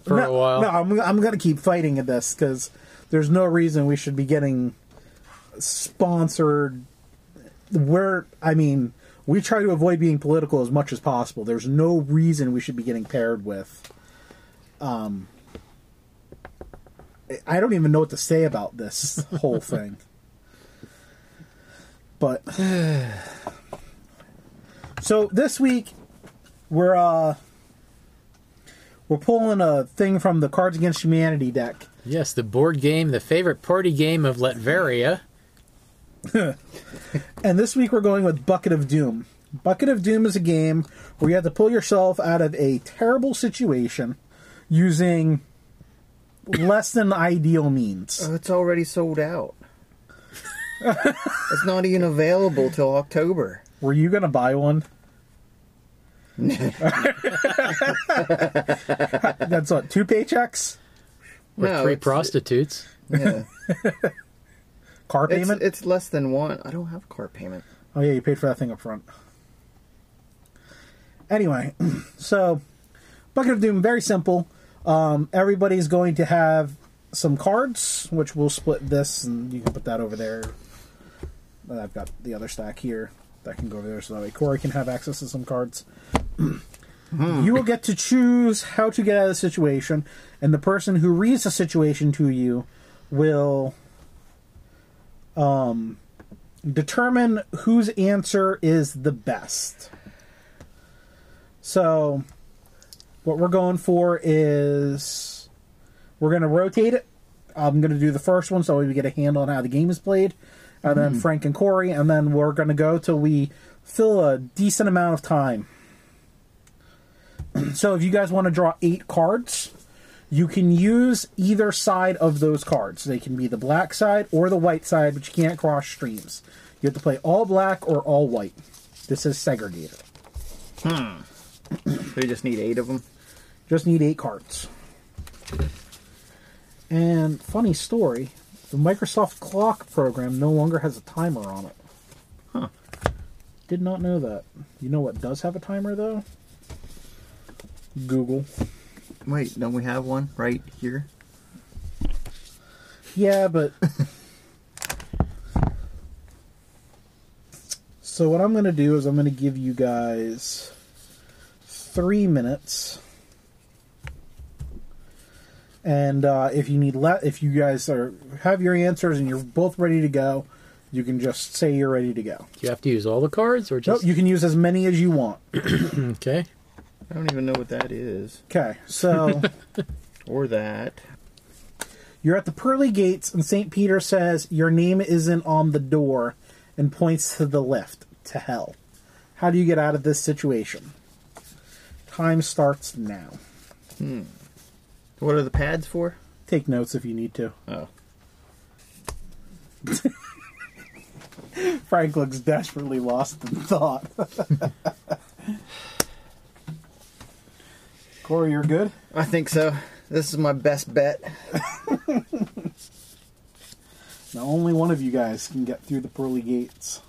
for a while. No, I'm going to keep fighting at this, because there's no reason we should be getting sponsored. We try to avoid being political as much as possible. There's no reason we should be getting paired with. I don't even know what to say about this whole thing. But so this week We're pulling a thing from the Cards Against Humanity deck. Yes, the board game, the favorite party game of Latveria. And this week we're going with Bucket of Doom. Bucket of Doom is a game where you have to pull yourself out of a terrible situation using less than ideal means. It's already sold out. It's not even available till October. Were you going to buy one? That's what, 2 paychecks? No, or 3 prostitutes? Yeah. Car payment? It's less than one. I don't have car payment. Oh yeah, you paid for that thing up front. Anyway, so But I'm going to do them very simple. Everybody's going to have some cards, which we'll split this, and you can put that over there. And I've got the other stack here that can go over there, so that way Corey can have access to some cards. You will get to choose how to get out of the situation, and the person who reads the situation to you will determine whose answer is the best. So what we're going for is we're going to rotate it. I'm going to do the first one so we get a handle on how the game is played, and then Frank and Corey, and then we're going to go till we fill a decent amount of time. So if you guys want to draw 8 cards, you can use either side of those cards. They can be the black side or the white side, but you can't cross streams. You have to play all black or all white. This is segregated. So you just need 8 of them? Just need 8 cards. And funny story, the Microsoft clock program no longer has a timer on it. Huh. Did not know that. You know what does have a timer, though? Google. Wait, don't we have one right here? Yeah, but... So what I'm going to do is I'm going to give you guys 3 minutes. And if you need if you guys have your answers and you're both ready to go, you can just say you're ready to go. Do you have to use all the cards? Or just... Nope, you can use as many as you want. Okay. I don't even know what that is. Okay, so... or that. You're at the pearly gates, and St. Peter says, your name isn't on the door, and points to the left, to hell. How do you get out of this situation? Time starts now. What are the pads for? Take notes if you need to. Oh. Frank looks desperately lost in thought. Corey, you're good? I think so. This is my best bet. Now, only one of you guys can get through the pearly gates.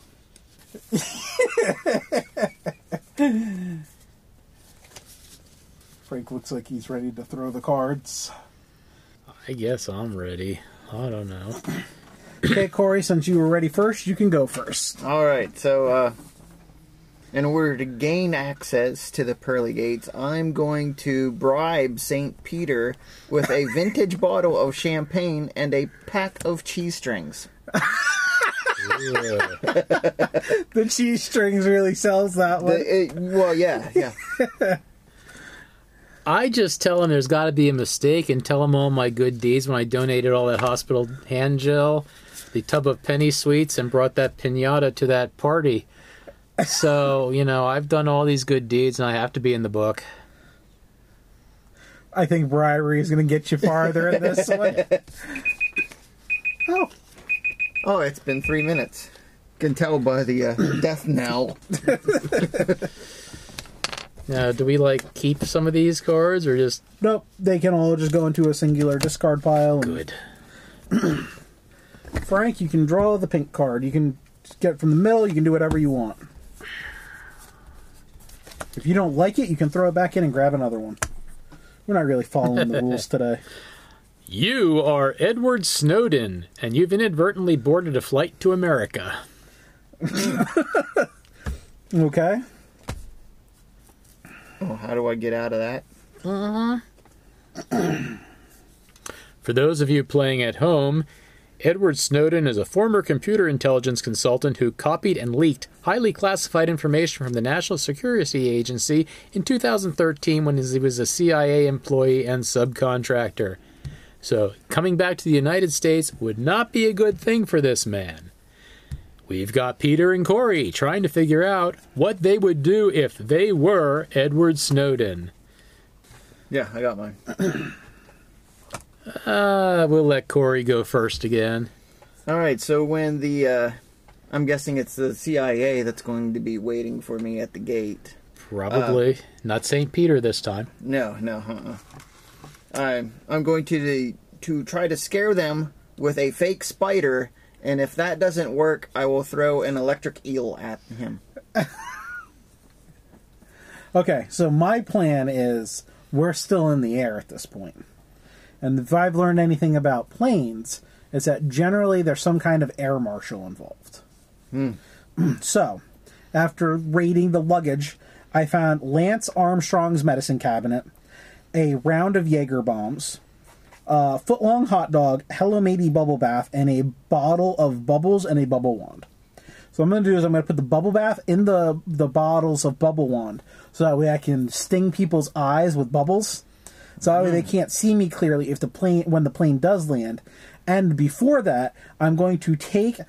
Frank looks like he's ready to throw the cards. I guess I'm ready. I don't know. Okay, Corey, since you were ready first, you can go first. All right, so... in order to gain access to the pearly gates, I'm going to bribe St. Peter with a vintage bottle of champagne and a pack of cheese strings. The cheese strings really sells that one. Well, yeah. I just tell him there's got to be a mistake and tell him all my good deeds when I donated all that hospital hand gel, the tub of penny sweets, and brought that piñata to that party. So, you know, I've done all these good deeds, and I have to be in the book. I think bribery is going to get you farther in this one. Oh, it's been 3 minutes. Can tell by the death knell. Now, do we, like, keep some of these cards, or just... Nope, they can all just go into a singular discard pile. And... Good. Frank, you can draw the pink card. You can get it from the middle. You can do whatever you want. If you don't like it, you can throw it back in and grab another one. We're not really following the rules today. You are Edward Snowden, and you've inadvertently boarded a flight to America. Okay. Oh, how do I get out of that? For those of you playing at home, Edward Snowden is a former computer intelligence consultant who copied and leaked highly classified information from the National Security Agency in 2013 when he was a CIA employee and subcontractor. So, coming back to the United States would not be a good thing for this man. We've got Peter and Corey trying to figure out what they would do if they were Edward Snowden. Yeah, I got mine. We'll let Corey go first again. All right, so when the, I'm guessing it's the CIA that's going to be waiting for me at the gate. Probably. Not St. Peter this time. No. I'm going to try to scare them with a fake spider, and if that doesn't work, I will throw an electric eel at him. Okay, so my plan is... we're still in the air at this point. And if I've learned anything about planes, is that generally there's some kind of air marshal involved. Mm. So, after raiding the luggage, I found Lance Armstrong's medicine cabinet, a round of Jaeger bombs, a foot-long hot dog, Hello Matey bubble bath, and a bottle of bubbles and a bubble wand. So what I'm going to do is I'm going to put the bubble bath in the bottles of bubble wand, so that way I can sting people's eyes with bubbles. So that way they can't see me clearly if the plane when the plane does land. And before that, I'm going to take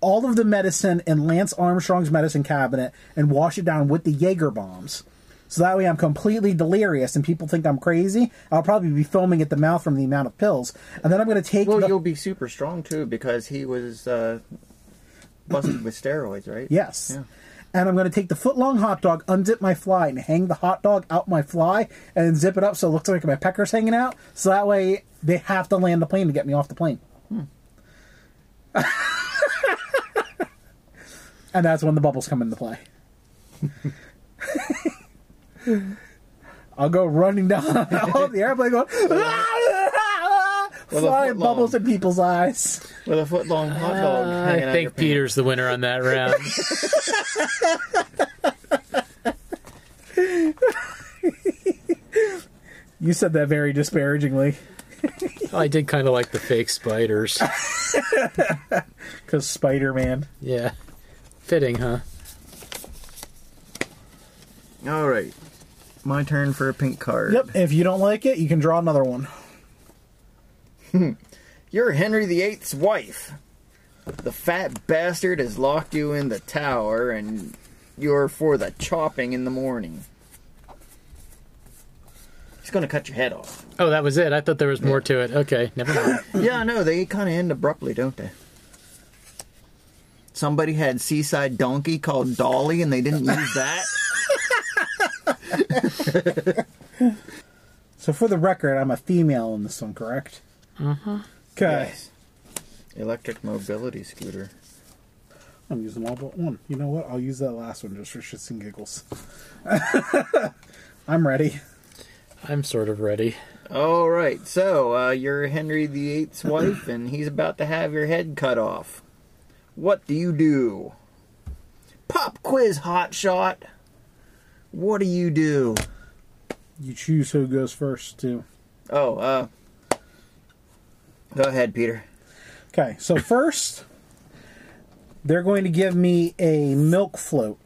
all of the medicine in Lance Armstrong's medicine cabinet and wash it down with the Jaeger bombs. So that way I'm completely delirious and people think I'm crazy. I'll probably be foaming at the mouth from the amount of pills. And then I'm going to take... Well, you'll be super strong, too, because he was busted with steroids, right? Yes. Yeah. And I'm going to take the foot-long hot dog, unzip my fly, and hang the hot dog out my fly, and zip it up so it looks like my pecker's hanging out. So that way they have to land the plane to get me off the plane. Hmm. And that's when the bubbles come into play. I'll go running down the airplane going, flying bubbles in people's eyes. With a foot-long hot dog. I think Peter's the winner on that round. You said that very disparagingly. I did kind of like the fake spiders. Because Spider-Man. Yeah. Fitting, huh? All right. My turn for a pink card. Yep. If you don't like it, you can draw another one. You're Henry VIII's wife. The fat bastard has locked you in the tower, and you're for the chopping in the morning. He's going to cut your head off. Oh, that was it. I thought there was more to it. Okay, never mind. Yeah, no, they kind of end abruptly, don't they? Somebody had seaside donkey called Dolly, and they didn't use that. So for the record, I'm a female in this one, correct? Uh-huh. Okay. Yes. Electric mobility scooter. I'm using all but one. You know what? I'll use that last one just for shits and giggles. I'm ready. I'm sort of ready. All right. So, you're Henry VIII's wife, and he's about to have your head cut off. What do you do? Pop quiz, hotshot. What do you do? You choose who goes first, too. Oh, go ahead, Peter. Okay, so first, they're going to give me a milk float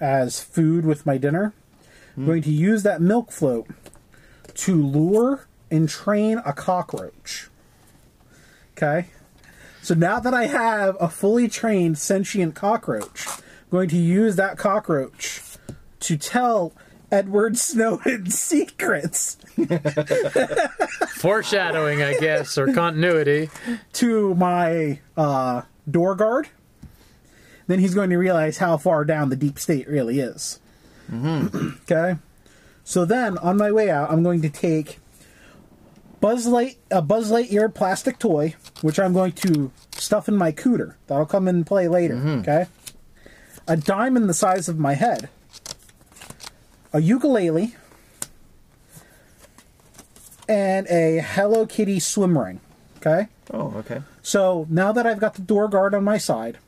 as food with my dinner. I'm going to use that milk float to lure and train a cockroach. Okay? So now that I have a fully trained sentient cockroach, I'm going to use that cockroach to tell Edward Snowden's secrets. Foreshadowing, I guess, or continuity. To my door guard. Then he's going to realize how far down the deep state really is. Mm-hmm. Okay? So then, on my way out, I'm going to take a Buzz Lightyear plastic toy, which I'm going to stuff in my cooter. That'll come in play later. Mm-hmm. Okay? A diamond the size of my head. A ukulele, and a Hello Kitty swim ring, okay? Oh, okay. So, now that I've got the door guard on my side,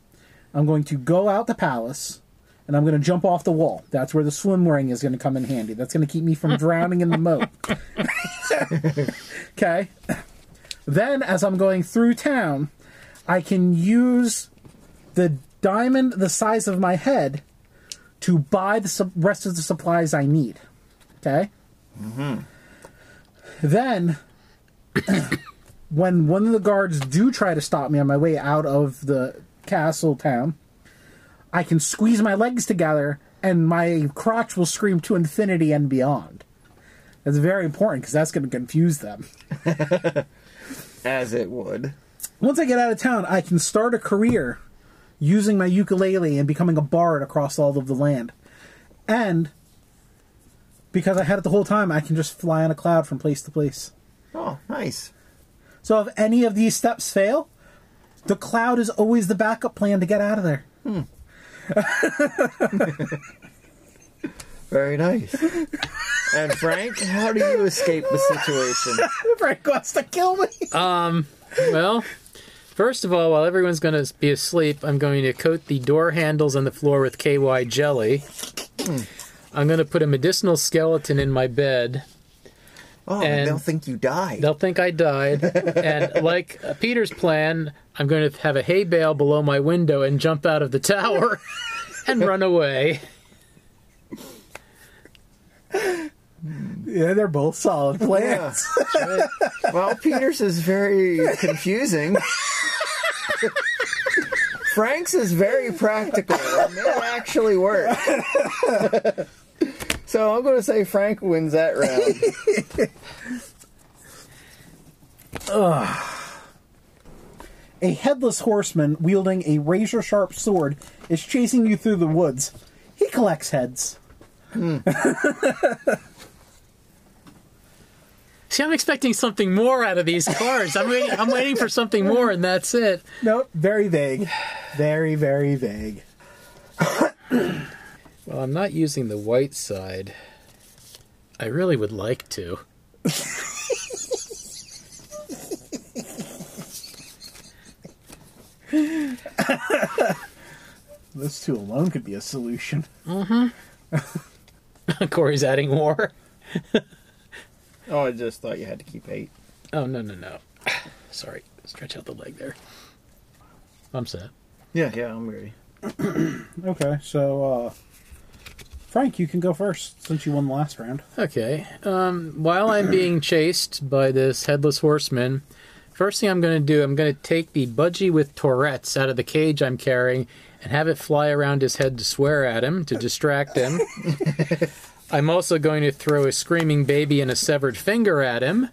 I'm going to go out the palace, and I'm going to jump off the wall. That's where the swim ring is going to come in handy. That's going to keep me from drowning in the moat. Okay? Then, as I'm going through town, I can use the diamond the size of my head to buy the rest of the supplies I need. Okay? Mm-hmm. Then, when one of the guards do try to stop me on my way out of the castle town, I can squeeze my legs together and my crotch will scream to infinity and beyond. That's very important because that's going to confuse them. As it would. Once I get out of town, I can start a career using my ukulele and becoming a bard across all of the land. And because I had it the whole time, I can just fly on a cloud from place to place. Oh, nice. So if any of these steps fail, the cloud is always the backup plan to get out of there. Hmm. Very nice. And Frank, how do you escape the situation? Frank wants to kill me. Well, first of all, while everyone's going to be asleep, I'm going to coat the door handles on the floor with KY jelly. I'm going to put a medicinal skeleton in my bed. Oh, and they'll think you died. They'll think I died. And like Peter's plan, I'm going to have a hay bale below my window and jump out of the tower and run away. Yeah, they're both solid plans. Yeah. Well, Peter's is very confusing. Frank's is very practical. And they'll actually work. So I'm going to say Frank wins that round. A headless horseman wielding a razor-sharp sword is chasing you through the woods. He collects heads. See, I'm expecting something more out of these cards. I'm waiting for something more, and that's it. Nope, very vague. Very, very vague. Well, I'm not using the white side. I really would like to. Those two alone could be a solution. Mm-hmm. Corey's adding more. Oh, I just thought you had to keep 8. Oh, no. Sorry. Stretch out the leg there. I'm set. Yeah, I'm ready. Okay, so, Frank, you can go first, since you won the last round. Okay. While I'm being chased by this headless horseman, first thing I'm going to do, I'm going to take the budgie with Tourette's out of the cage I'm carrying and have it fly around his head to swear at him, to distract him. I'm also going to throw a screaming baby and a severed finger at him.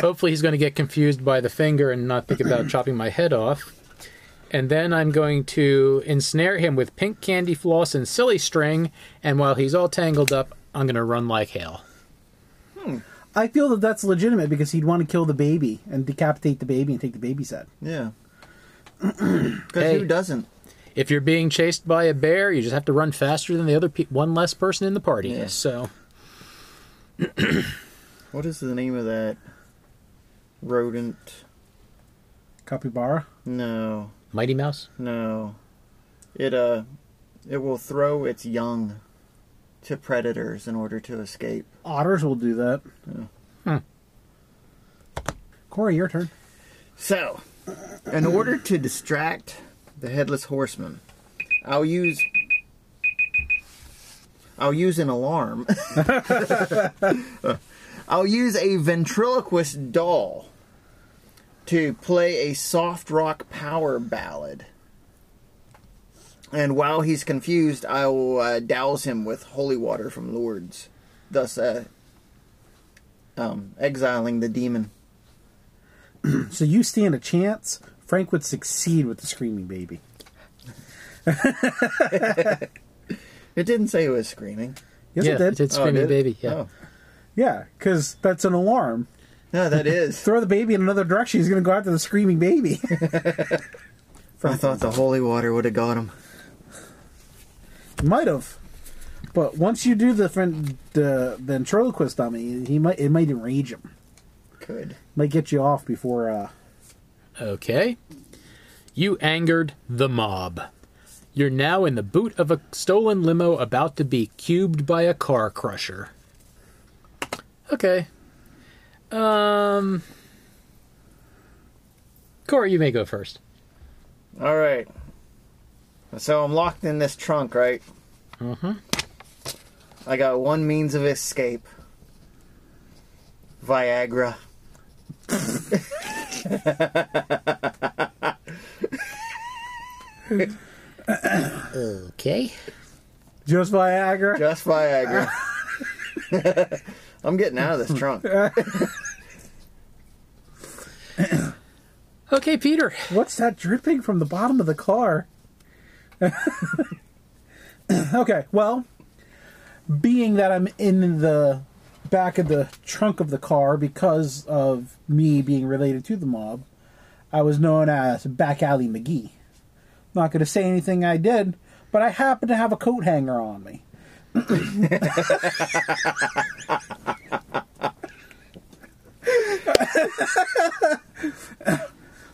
Hopefully he's going to get confused by the finger and not think about chopping my head off. And then I'm going to ensnare him with pink candy floss and silly string, and while he's all tangled up, I'm going to run like hell. I feel that that's legitimate, because he'd want to kill the baby and decapitate the baby and take the baby's head. Yeah. Because who doesn't? If you're being chased by a bear, you just have to run faster than the other one less person in the party. Yeah. So, what is the name of that rodent? Capybara? No. Mighty Mouse? No. It will throw its young to predators in order to escape. Otters will do that. Yeah. Corey, your turn. So, in order to distract the headless horseman, I'll use an alarm. I'll use a ventriloquist doll to play a soft rock power ballad. And while he's confused, I will douse him with holy water from Lourdes, thus exiling the demon. So you stand a chance. Frank would succeed with the screaming baby. It didn't say it was screaming. Yes, yeah, it did. It did screaming baby. Yeah, because that's an alarm. No, that is. Throw the baby in another direction. He's going to go after the screaming baby. I thought the holy water would have got him. Might have, but once you do the ventriloquist dummy, it might enrage him. Could might get you off before. Okay. You angered the mob. You're now in the boot of a stolen limo about to be cubed by a car crusher. Okay. Corey, you may go first. All right. So I'm locked in this trunk, right? Mm-hmm. I got one means of escape. Viagra. Okay. Just Viagra? Just Viagra. I'm getting out of this trunk. Okay, Peter. What's that dripping from the bottom of the car? Okay, well, being that I'm in the back of the trunk of the car because of me being related to the mob, I was known as Back Alley McGee. Not going to say anything I did, but I happened to have a coat hanger on me.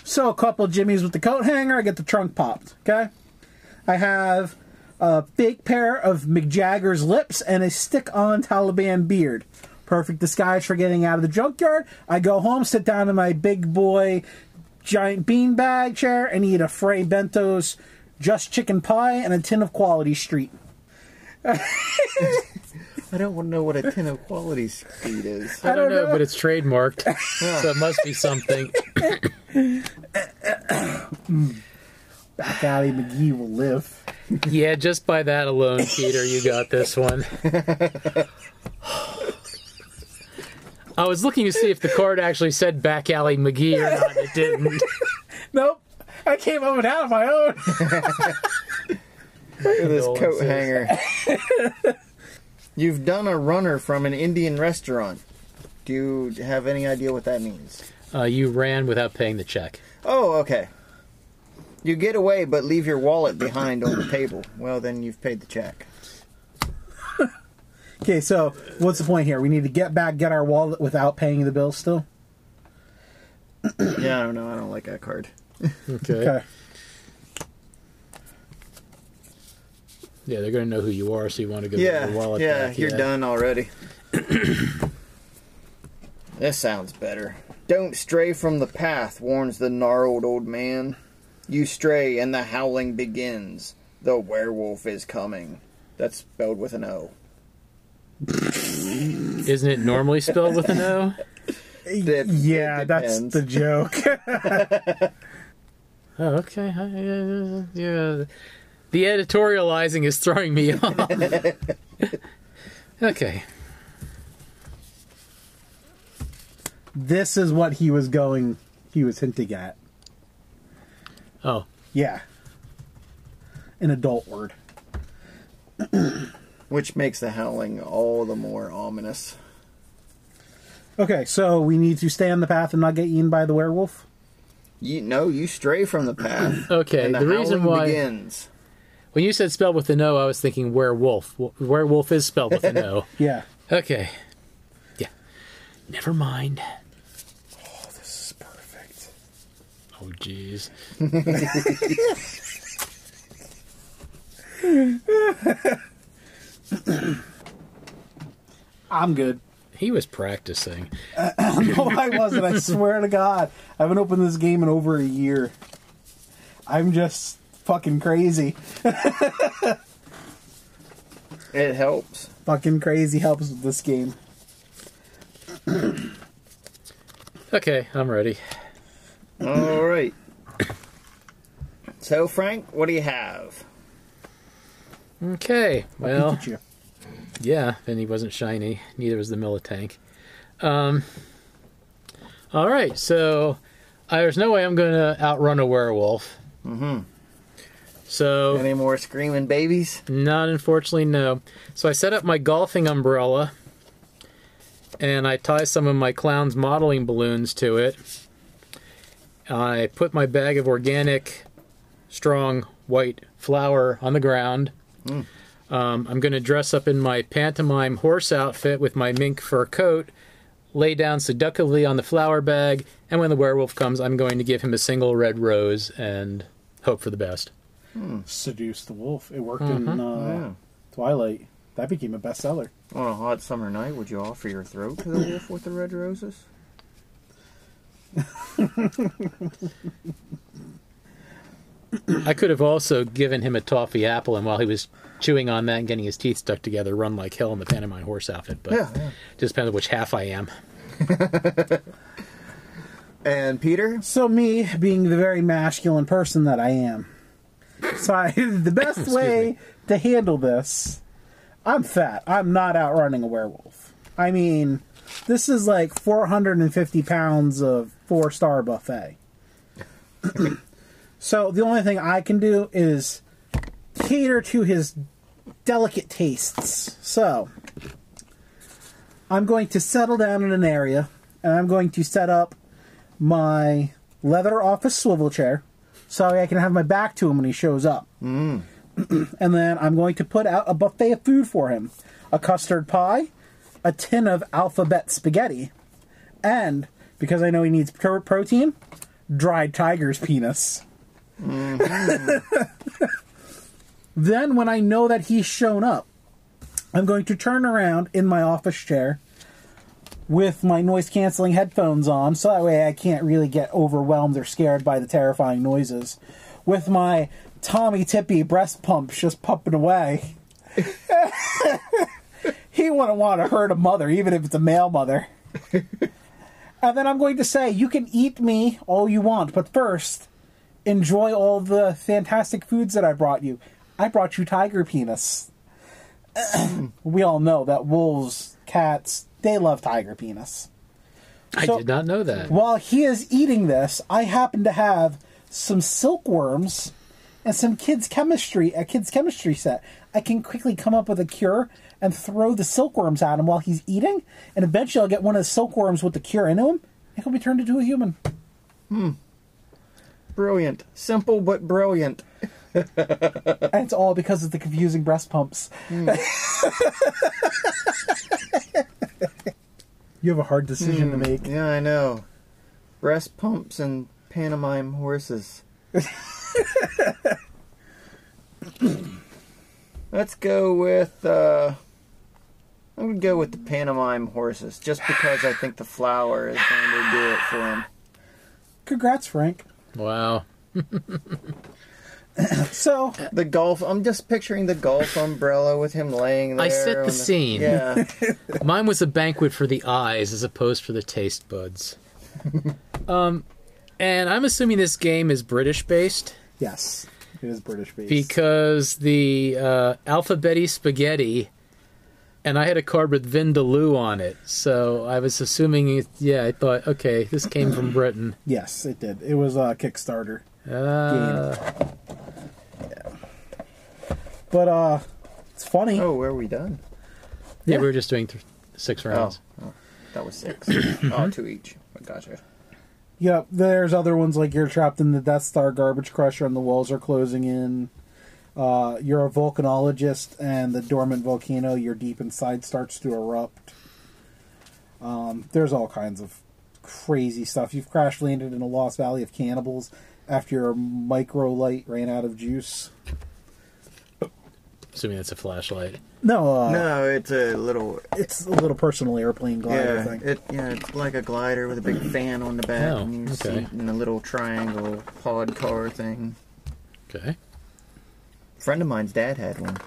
So a couple of jimmies with the coat hanger, I get the trunk popped, okay? I have a fake pair of Mick Jagger's lips and a stick-on Taliban beard. Perfect disguise for getting out of the junkyard. I go home, sit down in my big boy giant beanbag chair and eat a Frey Bento's Just Chicken Pie and a tin of Quality Street. I don't know what a tin of Quality Street is. I don't know, but it's trademarked, so it must be something. Alley McGee will live. Yeah, just by that alone, Peter, you got this one. I was looking to see if the card actually said Back Alley McGee or not. It didn't. Nope. I came up with out of my own. Look at this coat hanger. You've done a runner from an Indian restaurant. Do you have any idea what that means? You ran without paying the check. Oh, okay. You get away but leave your wallet behind on the table. Well, then you've paid the check. Okay, so what's the point here? We need to get back, get our wallet without paying the bill still? Yeah, I don't know. I don't like that card. Okay. Yeah, they're going to know who you are, so you want to go get your wallet back. Yeah, you're done already. This sounds better. Don't stray from the path, warns the gnarled old man. You stray and the howling begins. The werewolf is coming. That's spelled with an O. Isn't it normally spelled with an O? Yeah, that's the joke. Oh, okay. Yeah. The editorializing is throwing me off. Okay. This is what he was hinting at. Oh. Yeah. An adult word. Which makes the howling all the more ominous. Okay, so we need to stay on the path and not get eaten by the werewolf? No, you stray from the path. Okay, and the reason why... begins. When you said spelled with an O, I was thinking werewolf. Werewolf is spelled with an O. Yeah. Okay. Yeah. Never mind. Oh, this is perfect. Oh, jeez. I'm good. He was practicing. No, I wasn't. I swear to God. I haven't opened this game in over a year. I'm just fucking crazy. It helps. Fucking crazy helps with this game. Okay, I'm ready. All right. So, Frank, what do you have? Okay, well... Yeah, and he wasn't shiny. Neither was the Militank. All right, so there's no way I'm going to outrun a werewolf. Mm-hmm. So any more screaming babies? Not unfortunately, no. So I set up my golfing umbrella, and I tie some of my clown's modeling balloons to it. I put my bag of organic, strong white flour on the ground. Mm. I'm going to dress up in my pantomime horse outfit with my mink fur coat, lay down seductively on the flower bag, and when the werewolf comes, I'm going to give him a single red rose and hope for the best. Hmm. Seduce the wolf. It worked in Twilight. That became a bestseller. On a hot summer night, would you offer your throat to the wolf with the red roses? I could have also given him a toffee apple, and while he was chewing on that and getting his teeth stuck together, run like hell in the pantomime horse outfit, but just depends on which half I am. And Peter? So me, being the very masculine person that I am, the best way to handle this, I'm fat. I'm not outrunning a werewolf. I mean, this is like 450 pounds of 4-star buffet. So the only thing I can do is cater to his delicate tastes. So I'm going to settle down in an area, and I'm going to set up my leather office swivel chair so I can have my back to him when he shows up. Mm. And then I'm going to put out a buffet of food for him. A custard pie, a tin of alphabet spaghetti, and, because I know he needs protein, dried tiger's penis. Mm-hmm. Then when I know that he's shown up, I'm going to turn around in my office chair with my noise-canceling headphones on, so that way I can't really get overwhelmed or scared by the terrifying noises, with my Tommy Tippy breast pumps just pumping away. He wouldn't want to hurt a mother, even if it's a male mother. And then I'm going to say, you can eat me all you want, but first, enjoy all the fantastic foods that I brought you. I brought you tiger penis. We all know that wolves, cats, they love tiger penis. So, I did not know that. While he is eating this, I happen to have some silkworms and some kids' chemistry set. I can quickly come up with a cure and throw the silkworms at him while he's eating, and eventually I'll get one of the silkworms with the cure into him, and he'll be turned into a human. Brilliant. Simple, but brilliant. And it's all because of the confusing breast pumps. You have a hard decision to make. Yeah, I know. Breast pumps and pantomime horses. Let's go with, I'm going to go with the pantomime horses, just because I think the flower is going to do it for him. Congrats, Frank. Wow. So, the golf, I'm just picturing the golf umbrella with him laying there. I set the scene. Yeah. Mine was a banquet for the eyes as opposed for the taste buds. And I'm assuming this game is British-based? Yes, it is British-based. Because the alphabeti spaghetti, and I had a card with Vindaloo on it, so I was assuming, I thought, okay, this came from Britain. Yes, it did. It was a Kickstarter game. Yeah. But it's funny. Oh, were we done? Yeah, we were just doing 6 rounds. Oh, that was 6. Oh, 2 each. Gotcha. Yep, there's other ones like you're trapped in the Death Star garbage crusher and the walls are closing in. You're a volcanologist and the dormant volcano you're deep inside starts to erupt. There's all kinds of crazy stuff. You've crash landed in a lost valley of cannibals after your microlight ran out of juice. Assuming that's a flashlight. No, no, it's a little... It's a little personal airplane glider thing. It's like a glider with a big fan on the back. Oh, and you sit in a little triangle pod car thing. Okay. A friend of mine's dad had one.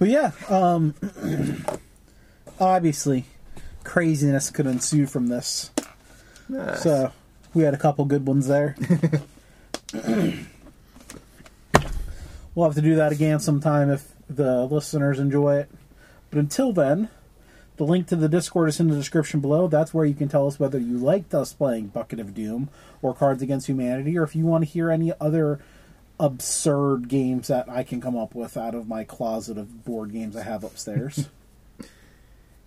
But yeah, obviously, craziness could ensue from this. Nice. So, we had a couple good ones there. We'll have to do that again sometime if the listeners enjoy it. But until then, the link to the Discord is in the description below. That's where you can tell us whether you liked us playing Bucket of Doom or Cards Against Humanity, or if you want to hear any other absurd games that I can come up with out of my closet of board games I have upstairs.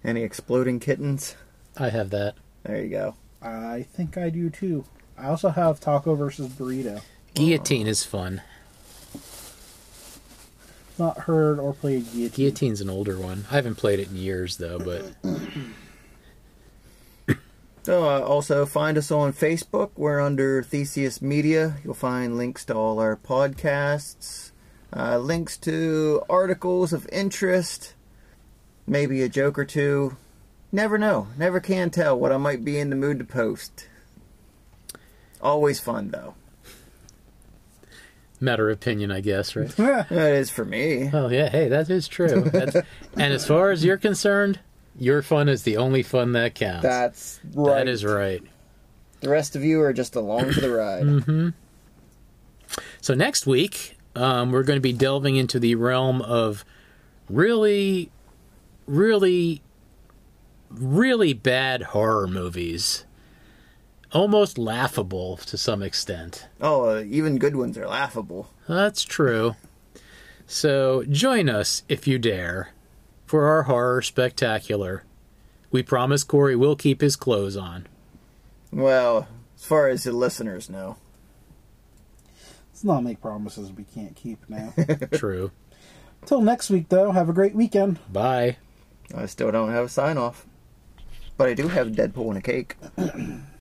Any exploding kittens? I have that. There you go. I think I do too. I also have Taco versus Burrito. Guillotine is fun. Not heard or played Guillotine. Guillotine's an older one. I haven't played it in years, though, but... So, also, find us on Facebook. We're under Theseus Media. You'll find links to all our podcasts, links to articles of interest, maybe a joke or two. Never know. Never can tell what I might be in the mood to post. Always fun, though. Matter of opinion, I guess, right? That is for me. Oh, yeah. Hey, that is true. And as far as you're concerned, your fun is the only fun that counts. That's right. That is right. The rest of you are just along for the ride. Mm-hmm. So next week, we're going to be delving into the realm of really, really, really bad horror movies. Almost laughable to some extent. Oh, even good ones are laughable. That's true. So join us, if you dare, for our horror spectacular. We promise Corey will keep his clothes on. Well, as far as the listeners know. Let's not make promises we can't keep now. True. Till next week, though, have a great weekend. Bye. I still don't have a sign-off. But I do have Deadpool and a cake.